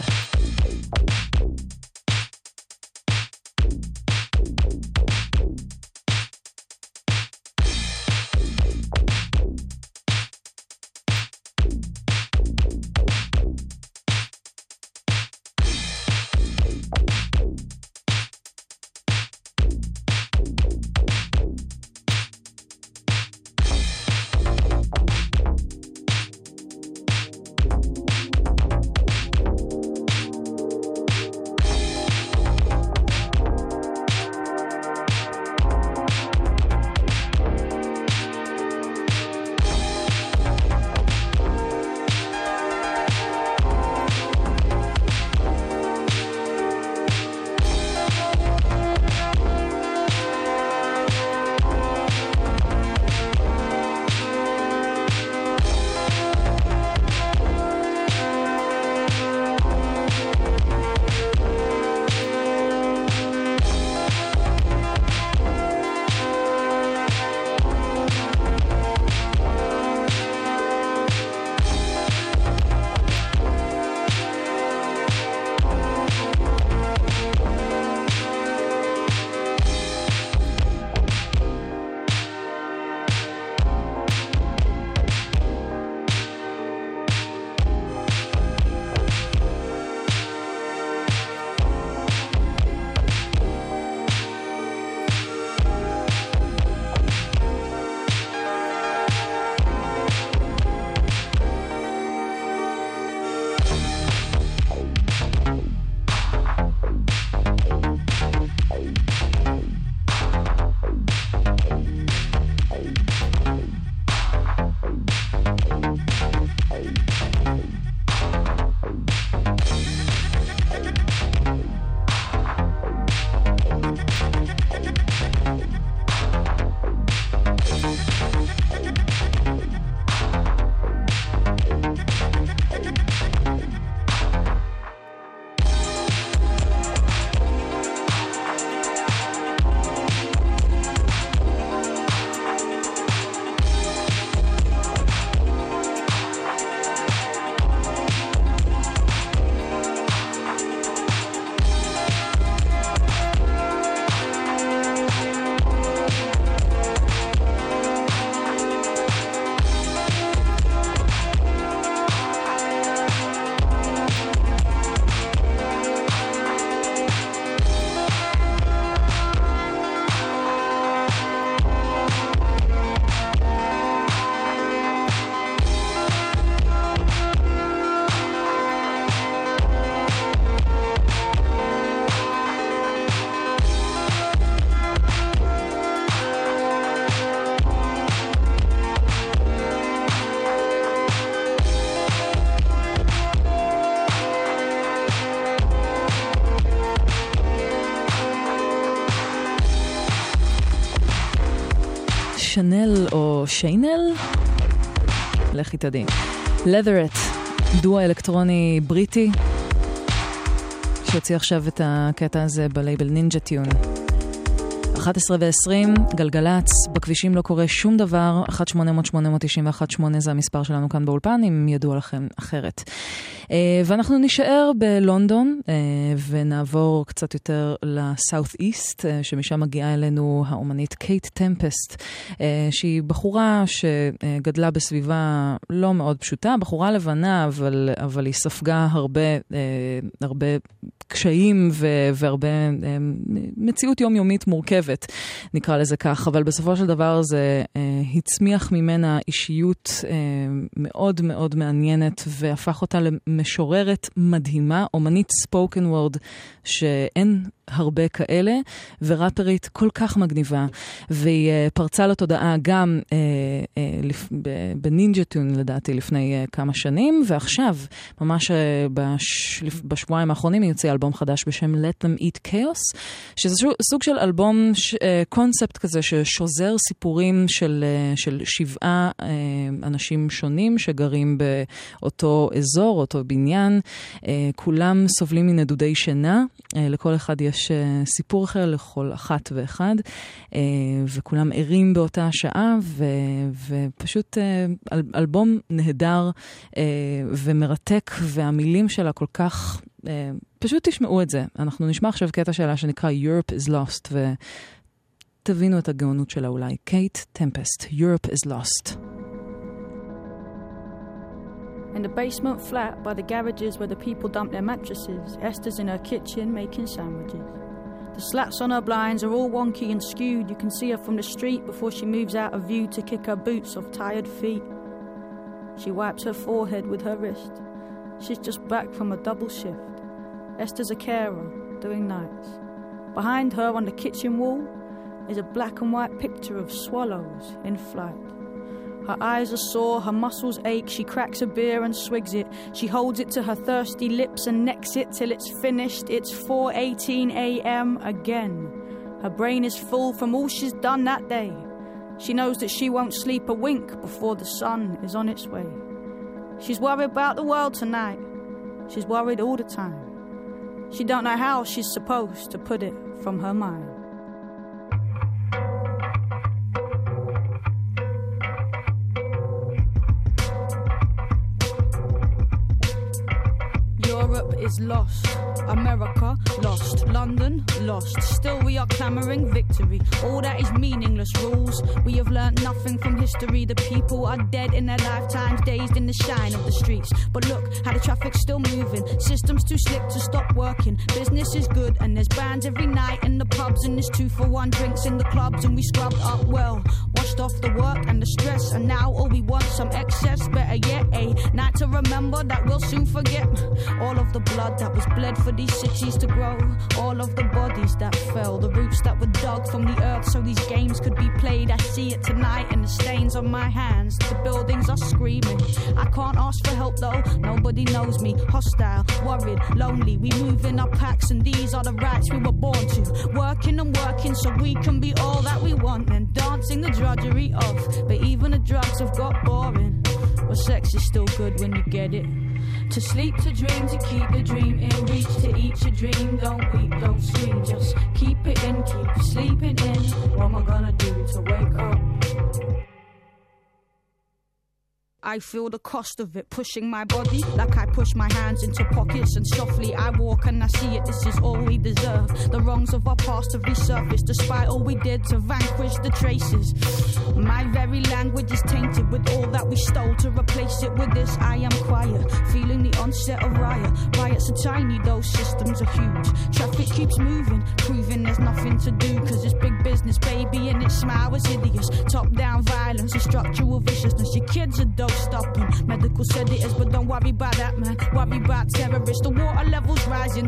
שנל או שיינל? לכי תדעי. Leatherette, דואה אלקטרוני בריטי, שיוציא עכשיו את הקטע הזה בלייבל נינג'ה טיון. 11:20, גלגלץ, בכבישים לא קורה שום דבר, 1-800-891-8 זה המספר שלנו כאן באולפן, אם ידוע לכם אחרת. ואנחנו נשאר בלונדון, ונעבור קצת יותר לסאות' איסט, שמשם מגיעה אלינו האומנית קייט טמפסט, שהיא בחורה שגדלה בסביבה לא מאוד פשוטה, בחורה לבנה, אבל היא ספגה הרבה קשיים והרבה מציאות יומיומית מורכבת, נקרא לזה כך, אבל בסופו של דבר זה הצמיח ממנה אישיות מאוד מאוד מעניינת, והפך אותה משוררת מדהימה, אומנית ספוקן וורד שאין הרבה כאלה, וראפרית כל כך מגניבה, והיא פרצה לתודעה גם בנינג'טון לדעתי לפני כמה שנים, ועכשיו ממש בשבועיים האחרונים היא יוצאה אלבום חדש בשם Let Them Eat Chaos, שזה סוג של אלבום קונספט כזה ששוזר סיפורים של 7 אנשים שונים שגרים באותו אזור, אותו בניין, כולם סובלים מנדודי שינה, לכל אחד יש סיפור אחר, לכל אחת ואחד, וכולם ערים באותה שעה, ופשוט אלבום נהדר ומרתק, והמילים שלה כל כך, פשוט תשמעו את זה. אנחנו נשמע עכשיו קטע שלה שנקרא Europe is Lost, ותבינו את הגאונות שלה אולי. קייט טמפסט, Europe is Lost. In the basement flat by the garages where the people dump their mattresses, Esther's in her kitchen making sandwiches. The slats on her blinds are all wonky and skewed. You can see her from the street before she moves out of view to kick her boots off tired feet. She wipes her forehead with her wrist. She's just back from a double shift. Esther's a carer, doing nights. Behind her on the kitchen wall is a black and white picture of swallows in flight. Her eyes are sore, her muscles ache, she cracks a beer and swigs it. She holds it to her thirsty lips and necks it till it's finished. It's 4:18 a.m. again. Her brain is full from all she's done that day. She knows that she won't sleep a wink before the sun is on its way. She's worried about the world tonight. She's worried all the time. She don't know how she's supposed to put it from her mind. Europe is lost, America lost, London lost. Still we are clamouring victory. All that is meaningless rules. We have learnt nothing from history. The people are dead in their lifetimes, dazed in the shine of the streets. But look how the traffic's still moving. Systems too slick to stop working. Business is good and there's bands every night in the pubs. And there's 2-for-1 drinks in the clubs. And we scrubbed up well, washed off the work and the stress. And now all we want some excess. Better yet, a night to remember that we'll soon forget. All of the blood that was bled for these cities to grow, all of the bodies that fell, the roots that were dug from the earth so these games could be played. I see it tonight in the stains on my hands. The buildings are screaming. I can't ask for help though, nobody knows me. Hostile, worried, lonely, we move in our packs and these are the rights we were born to. Working and working so we can be all that we want, and dancing the drudgery of. But even the drugs have got boring. Well, sex is still good when you get it. To sleep, to dream, to keep the dream in reach, to eat your dream, don't weep, don't scream, just keep it in, keep sleeping in, what am I gonna do to wake up? I feel the cost of it, pushing my body like I push my hands into pockets, and softly I walk and I see it, this is all we deserve. The wrongs of our past have resurfaced, despite all we did to vanquish the traces. My very language is tainted with all that we stole, to replace it with this I am quiet, feeling the onset of riot. Riots are tiny, those systems are huge. Traffic keeps moving, proving there's nothing to do, cause it's big business, baby, and its smile was hideous. Top down violence and structural viciousness, your kids are dope. Stopping. Medical said it is, but don't worry about that, man. Worry about terrorists. The water levels rising,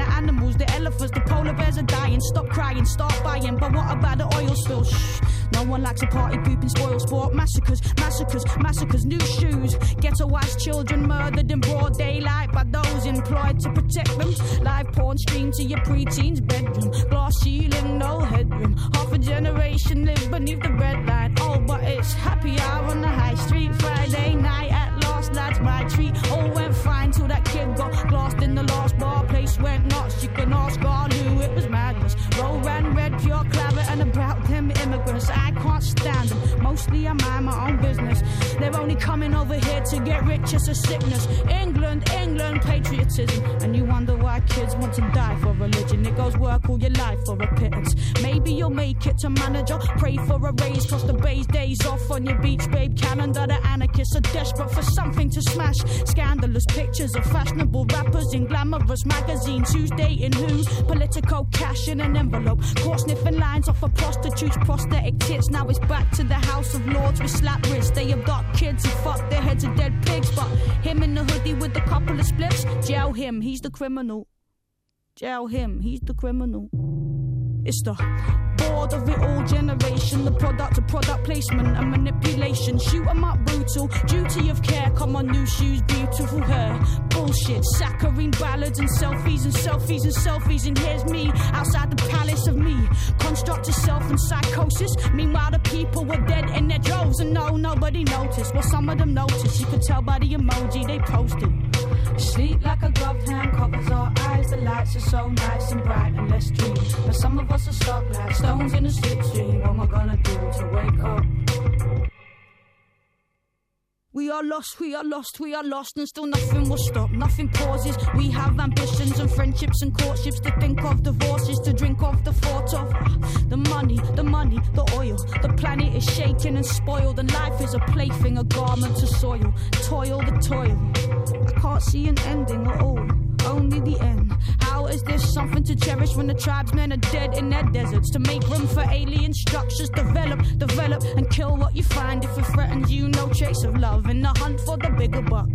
the animals, the elephants, the polar bears are dying. Stop crying, start buying. But what about the oil spill? Shh. No one likes a party poop and spoil sport. Massacres, massacres, massacres. New shoes. Ghetto-wise children murdered in broad daylight by those employed to protect them. Live porn streamed to your pre-teen's bedroom. Glass ceiling, no headroom. Half a generation live beneath the red line. Oh, but it's happy hour on the high street. Friday night at last, lads, my treat. All went fine till that kid got lost in the last bar. Place went nuts. You can ask all who it was madness. Roll ran red, pure claret, and about them immigrants. I can't stand them. Mostly I mind my own business. They're only coming over here to get rich. It's a sickness. England, England, patriotism. And you wonder why kids want to die for religion. It goes work all your life for a pittance. Maybe you'll make it to manager. Pray for a raise. Cross the bays, days off on your beach, babe. Calendar, the anarchists are desperate for something to smash. Scandalous pictures of fashionable rappers in glamorous magazines. Who's dating who? Political cash in an envelope. Caught sniffing lines off of prostitutes, prosthetic tits. Now it's back to the House of Lords with slap wrists. They adopt kids who fuck their heads of dead pigs. But him in the hoodie with a couple of spliffs, jail him, he's the criminal. Jail him, he's the criminal. It's the board of it all generation. The product of product placement and manipulation. Shoot 'em up brutal, duty of care. Come on, new shoes, beautiful hair. Bullshit, saccharine ballads and selfies and selfies and selfies. And here's me, outside the palace of me. Construct yourself in psychosis. Meanwhile, the people were dead in their droves. And no, nobody noticed. Well, some of them noticed. You could tell by the emoji they posted. Sleep like a gloved hand covers our eyes. The lights are so nice and bright and let's dream. But some of us are stuck like stones in a slipstream. What am I gonna do to wake up? We are lost, we are lost, we are lost, and still nothing will stop, nothing pauses. We have ambitions and friendships and courtships, to think of divorces, to drink of the thought of the money, the oil. The planet is shaken and spoiled, and life is a plaything, a garment to soil. Toil, the toil. I can't see an ending at all, only the end. How is there something to cherish when the tribesmen are dead in their deserts? To make room for alien structures, develop, develop, and kill what you find. If it threatens you, no trace of love. In the hunt for the bigger buck,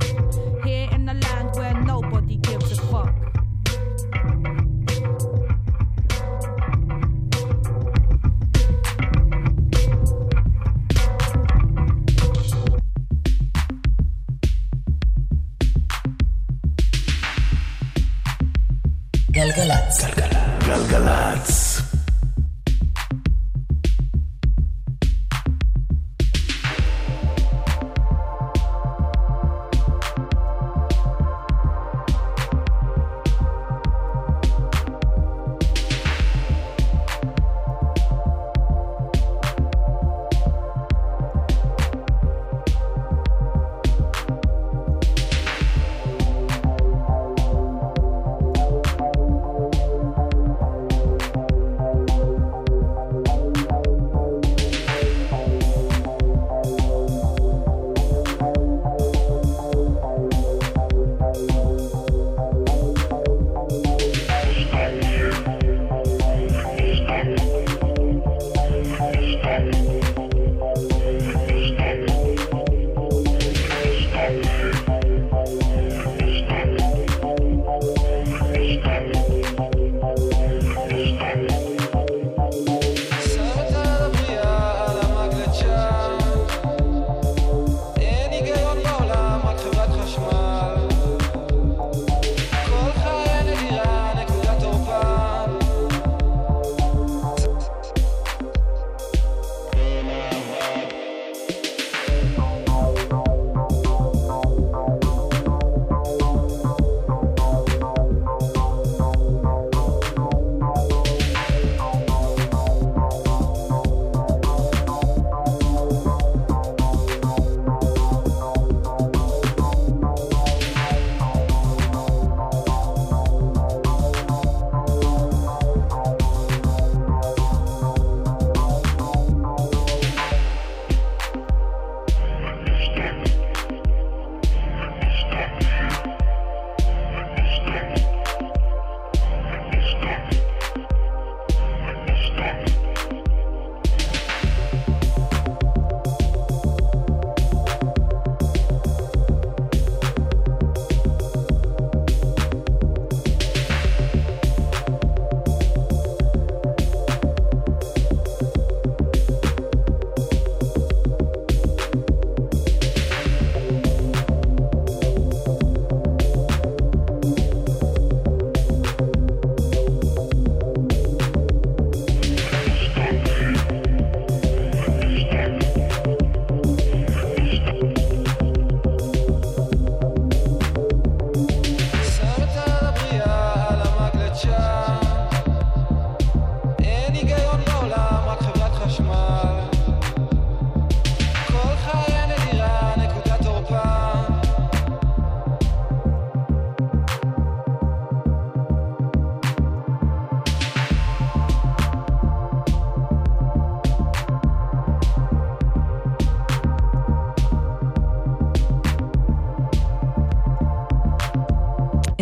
here in the land where nobody gives a fuck. Galgalatz. Galgalatz. Galgalatz.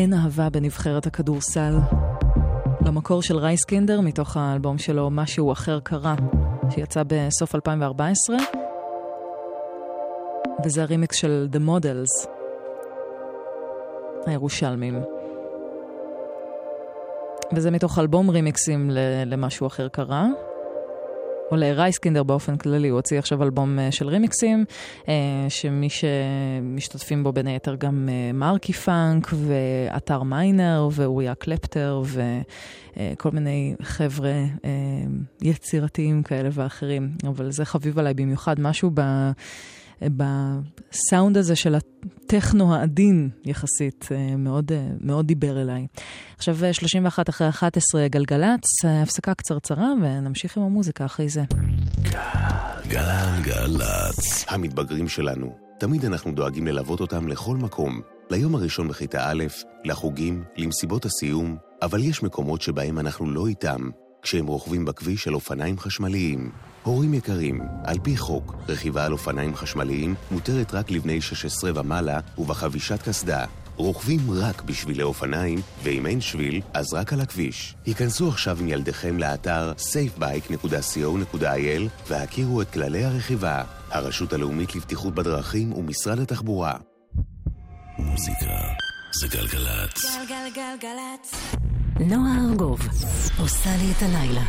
אין אהבה בנבחרת הכדורסל. למקור של רייסקינדר מתוך האלבום שלו משהו אחר קרה, שיצא בסוף 2014, וזה הרימיקס של The Models, הירושלמים. וזה מתוך אלבום רימיקסים למשהו אחר קרה, או לרייסקינדר באופן כללי. הוא הוציא עכשיו אלבום של רימיקסים, שמי שמשתתפים בו בין היתר גם מרקי פאנק, ואתר מיינר, ואוריה קלפטר, וכל מיני חבר'ה יצירתיים כאלה ואחרים. אבל זה חביב עליי במיוחד, משהו בסאונד הזה של הטכנו העדין יחסית, מאוד, מאוד דיבר אליי. עכשיו 31 אחרי 11 גלגלץ, הפסקה קצרצרה ונמשיך עם המוזיקה אחרי זה. גלגלץ. המתבגרים שלנו, תמיד אנחנו דואגים ללוות אותם לכל מקום, ליום הראשון בחיטה א', לחוגים, למסיבות הסיום, אבל יש מקומות שבהם אנחנו לא איתם, כשהם רוכבים בכביש על אופניים חשמליים. הורים יקרים, על פי חוק, רכיבה על אופניים חשמליים מותרת רק לבני 16 ומעלה ובחבישת קסדה. רוכבים רק בשבילי אופניים, ואם אין שביל, אז רק על הכביש. היכנסו עכשיו עם ילדיכם לאתר safebike.co.il והכירו את כללי הרכיבה. הרשות הלאומית לבטיחות בדרכים ומשרד התחבורה. מוזיקה זה גלגלת. גלגלגלגלת. נועה ארגוב, עושה לי את הלילה.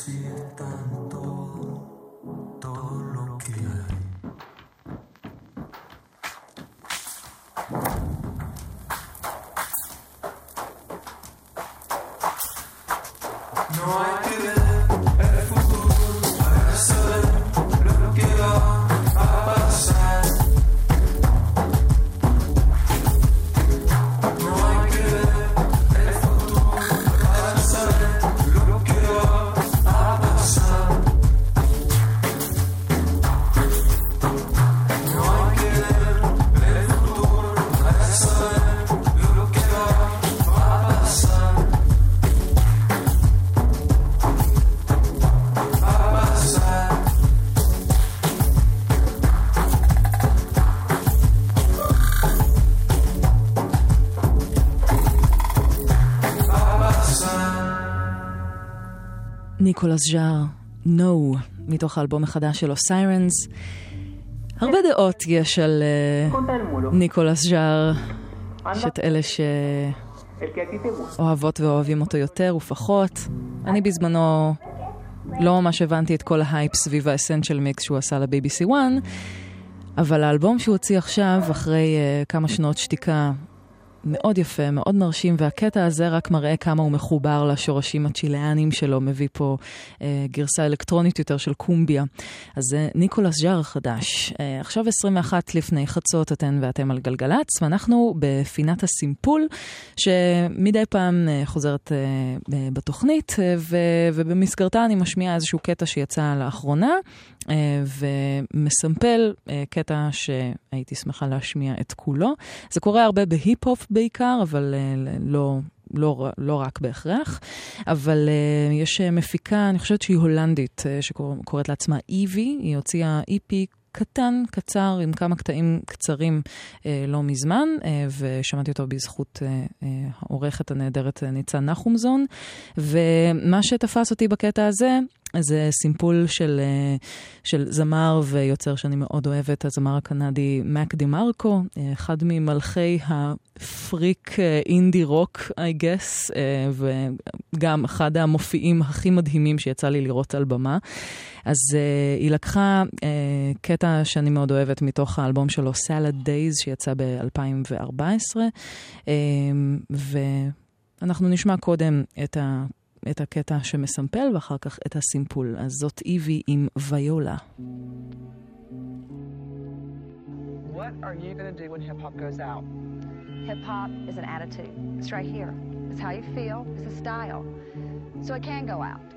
cita en todo, todo lo que hay. ניקולס ז'אר, No, מתוך האלבום החדש שלו, Sirens. הרבה דעות יש על ניקולס ז'אר, יש את אלה שאוהבות ואוהבים אותו יותר ופחות. אני בזמנו לא ממש הבנתי את כל ההייפ סביב האסנצ'ל מיקס שהוא עשה ל-BBC One, אבל האלבום שהוא הוציא עכשיו, אחרי כמה שנות שתיקה, מאוד יפה, מאוד מרשים, והקטע הזה רק מראה כמה הוא מחובר לשורשים הצ'יליאנים שלו, מביא פה גרסה אלקטרונית יותר של קומביה. אז זה ניקולס ז'אר חדש. עכשיו 21 לפני חצות, אתן ואתם על גלגלץ, ואנחנו בפינת הסימפול, שמדי פעם חוזרת בתוכנית, ובמסגרתה אני משמיעה איזשהו קטע שיצא לאחרונה, ומסמפל קטע שהייתי שמחה להשמיע את כולו. זה קורה הרבה בהיפ-הופ בעיקר, אבל לא רק בהכרח. אבל יש מפיקה, אני חושבת שהיא הולנדית, שקוראת לעצמה איבי. היא הוציאה איפי קטן, קצר, עם כמה קטעים קצרים לא מזמן, ושמעתי אותו בזכות העורכת הנהדרת ניצן נחומזון. ומה שתפס אותי בקטע הזה, זה סימפול של זמר ויוצר שאני מאוד אוהבת, הזמר הקנדי מק די מרקו, אחד ממלכי הפריק אינדי רוק, I guess, וגם אחד המופיעים הכי מדהימים שיצא לי לראות על במה. אז היא לקחה קטע שאני מאוד אוהבת מתוך האלבום שלו, Salad Days, שיצא ב-2014, ואנחנו נשמע קודם את הקטע שמסמפל, ואחר כך את הסימפול. אז זאת איבי עם ויולה. What are you going to do when hip hop goes out? Hip hop is an attitude. It's right here. It's how you feel. It's a style. So it can go out.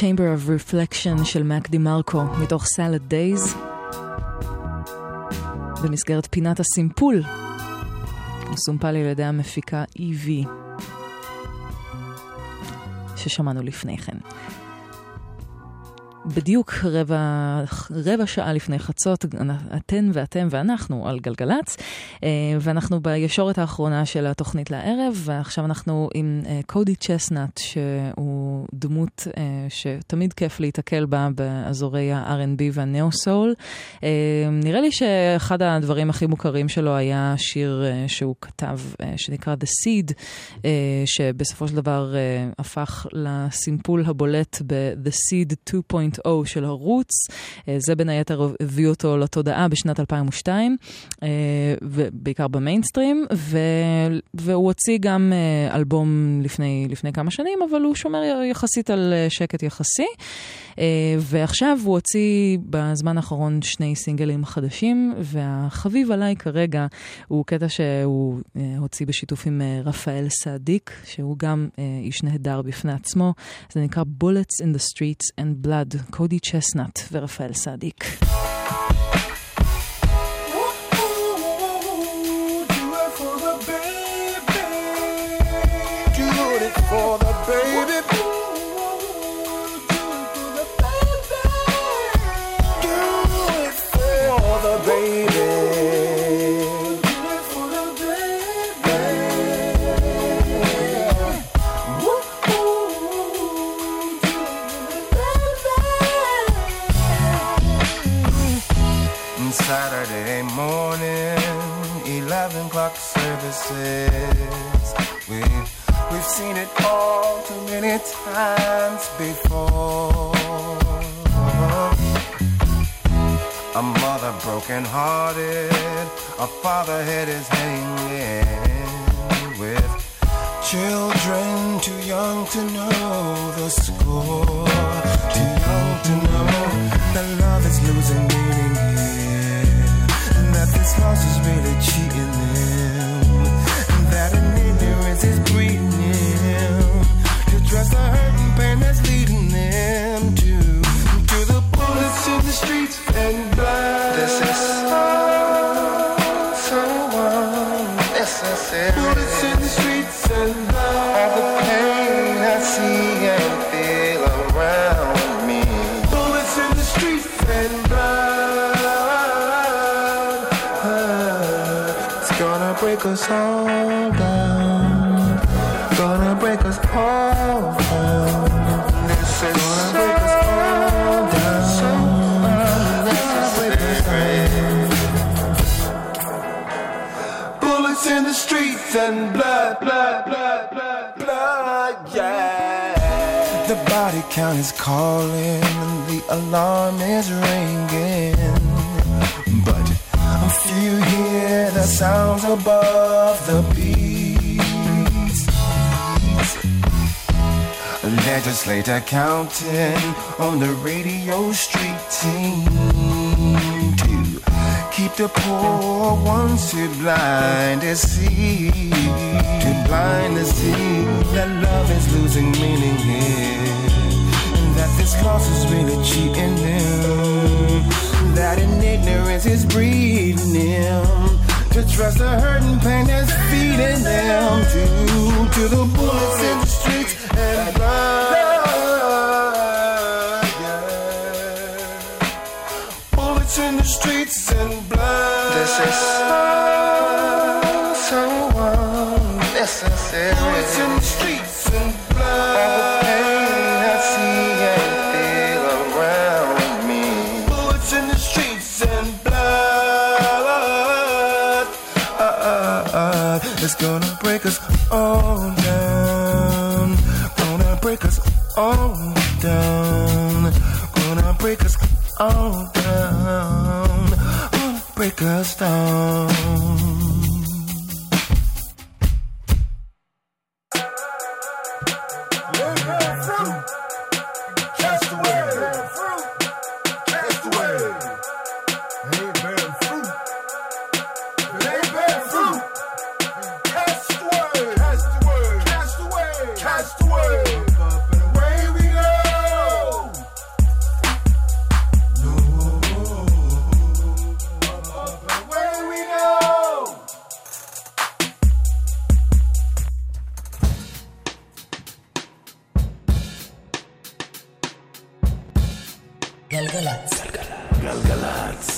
Chamber of Reflection של מאק די מרקו מתוך Salad Days במסגרת פינת הסימפול סומפה על ידי המפיקה איבי ששמענו לפני כן. בדיוק רבע שעה לפני חצות, אתם ואנחנו על גלגלץ, ואנחנו בישורת האחרונה של התוכנית לערב, ועכשיו אנחנו עם קודי צ'סנט, שהוא דמות שתמיד כיף להתקל בה באזורי ה-R&B והנאו-סול. נראה לי שאחד הדברים הכי מוכרים שלו היה שיר שהוא כתב, שנקרא The Seed, שבסופו של דבר הפך לסימפול הבולט ב-The Seed 2.0, של הרוץ, זה בין היתר הביא אותו לתודעה בשנת 2002, ובעיקר במיינסטרים, והוא הוציא גם אלבום לפני כמה שנים, אבל הוא שומר יחסית על שקט יחסי, ועכשיו הוא הוציא בזמן האחרון שני סינגלים חדשים, והחביב עליי כרגע הוא קטע שהוא הוציא בשיתוף עם רפאל סעדיק, שהוא גם איש נהדר בפני עצמו, זה נקרא Bullets in the Streets and Blood, קודי צ'סנט ורפאל סעדיק. Saturday morning, 11 o'clock services. We've seen it all too many times before. A mother broken-hearted, a father head is hanging with children too young to know the score, too young to know that love is losing meaning. This house is really cheating them, and that ignorance is breeding them to dress the hurt and pain that's leading them to the bullets in the streets and blood. This is someone. This is it. Bullets in the streets and blood. All the pain I see and feel around me. Bullets in the streets and blood. Break us all down. Gonna break us all down. This is gonna break us all down. So unnecessary. Bullets in the streets and blood, blood, blood, blood, blood. Yeah. The body count is calling, the alarm is ringing. Do you hear the sounds above the beats? A legislator counting on the radio street team to keep the poor ones too blind to see, too blind to see that love is losing meaning here, and that this loss is really cheating them. That in ignorance is breeding them to trust the hurt and pain that's feeding them to the bullets in the streets and blood. Yeah. Bullets in the streets and blood. This is so unnecessary. Bullets in the streets and blood. All the pain I see and feel around. It's gonna break us all down. Gonna break us all down. Gonna break us all down. Gonna break us down. Cast away, up and away we go. גלגלצ. גלגלצ.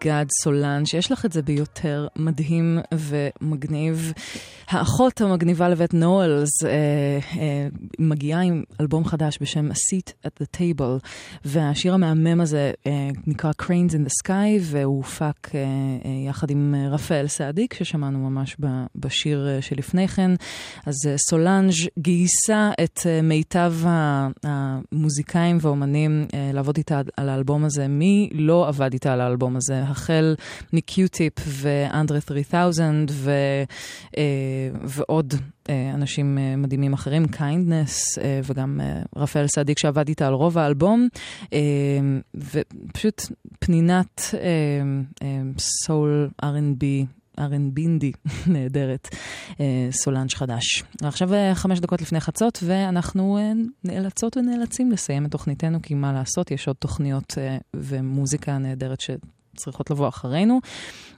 גד סולן, שיש לך את זה ביותר מדהים ומגניב. האחות המגניבה לבית נואלס מגיעה עם אלבום חדש בשם A Seat at the Table, והשיר המהמם הזה נקרא Cranes in the Sky, והוא הופק יחד עם רפאל סעדיק, ששמענו ממש בשיר שלפני כן. אז סולנג' גייסה את מיטב המוזיקאים והאומנים לעבוד איתה על האלבום הזה. מי לא עבד איתה על האלבום הזה? החל מקיוטיפ ואנדרה 3000 ועוד אנשים מדהימים אחרים, קיינדנס, וגם רפאל סעדיק שעבד איתה על רוב האלבום, ופשוט פנינת סול R&B ארנבינדי נהדרת, סולנג' חדש. עכשיו 5 דקות לפני חצות, ואנחנו נאלצות ונאלצים לסיים את תוכניתנו, כי מה לעשות, יש עוד תוכניות ומוזיקה נהדרת שצריכות לבוא אחרינו.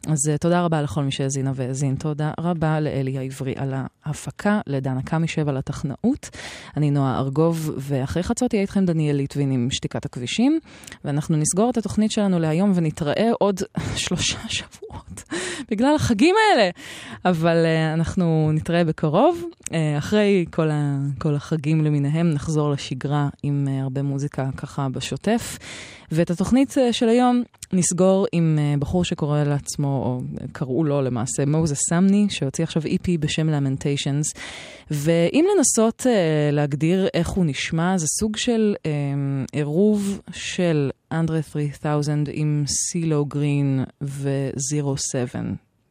אז תודה רבה לכל מי שהזינה והזין. תודה רבה לאלי העברי על ההפקה, לדנה קמישב על הטכנאות. אני נועה ארגוב, ואחרי חצות יהיה איתכם דניאל ליטבין עם שתיקת הכבישים, ואנחנו נסגור את התוכנית שלנו להיום ונתראה עוד 3 שבועות, בגלל החגים האלה. אבל אנחנו נתראה בקרוב. אחרי כל החגים למיניהם נחזור לשגרה עם הרבה מוזיקה ככה בשוטף. ואת התוכנית של היום נסגור עם בחור שקורא לעצמו, או קראו לו למעשה, מוזס סמני, שהוציא עכשיו EP בשם Lamentations. ואם לנסות להגדיר איך הוא נשמע, זה סוג של עירוב של אנדרה 3000 עם סילו גרין וזירו 7.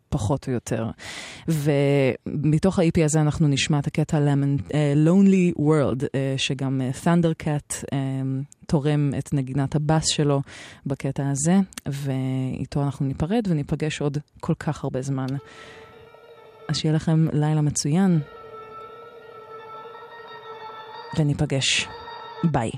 פחות או יותר. ומתוך ה-EP הזה אנחנו נשמע את הקטע Lonely World, שגם Thundercat תורם את נגינת הבאס שלו בקטע הזה, ואיתו אנחנו ניפרד וניפגש עוד כל כך הרבה זמן. אז שיהיה לכם לילה מצוין, וניפגש. ביי.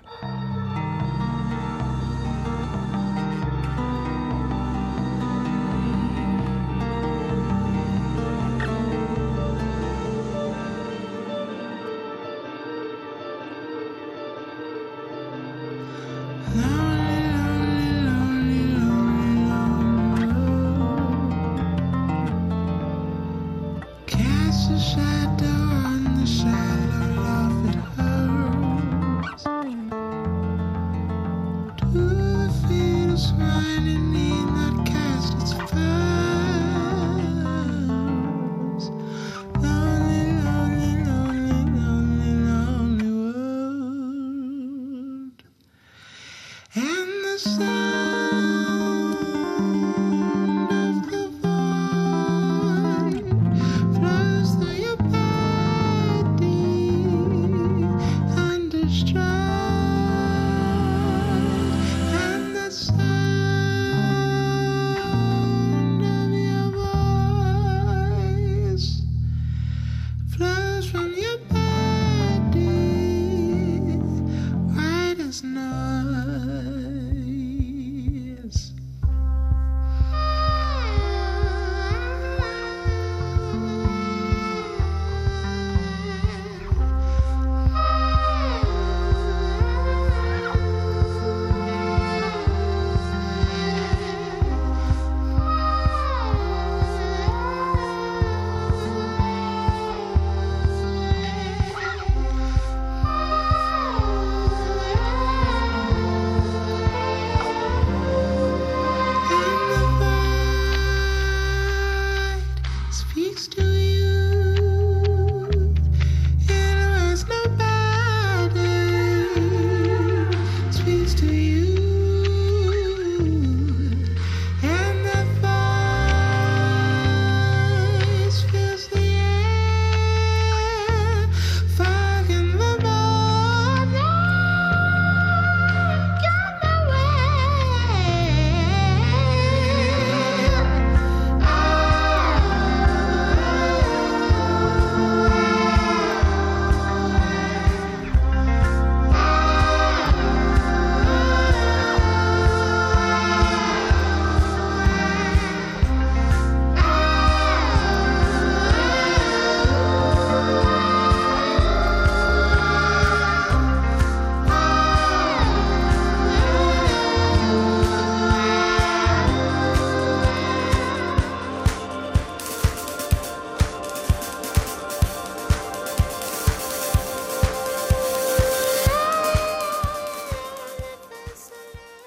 So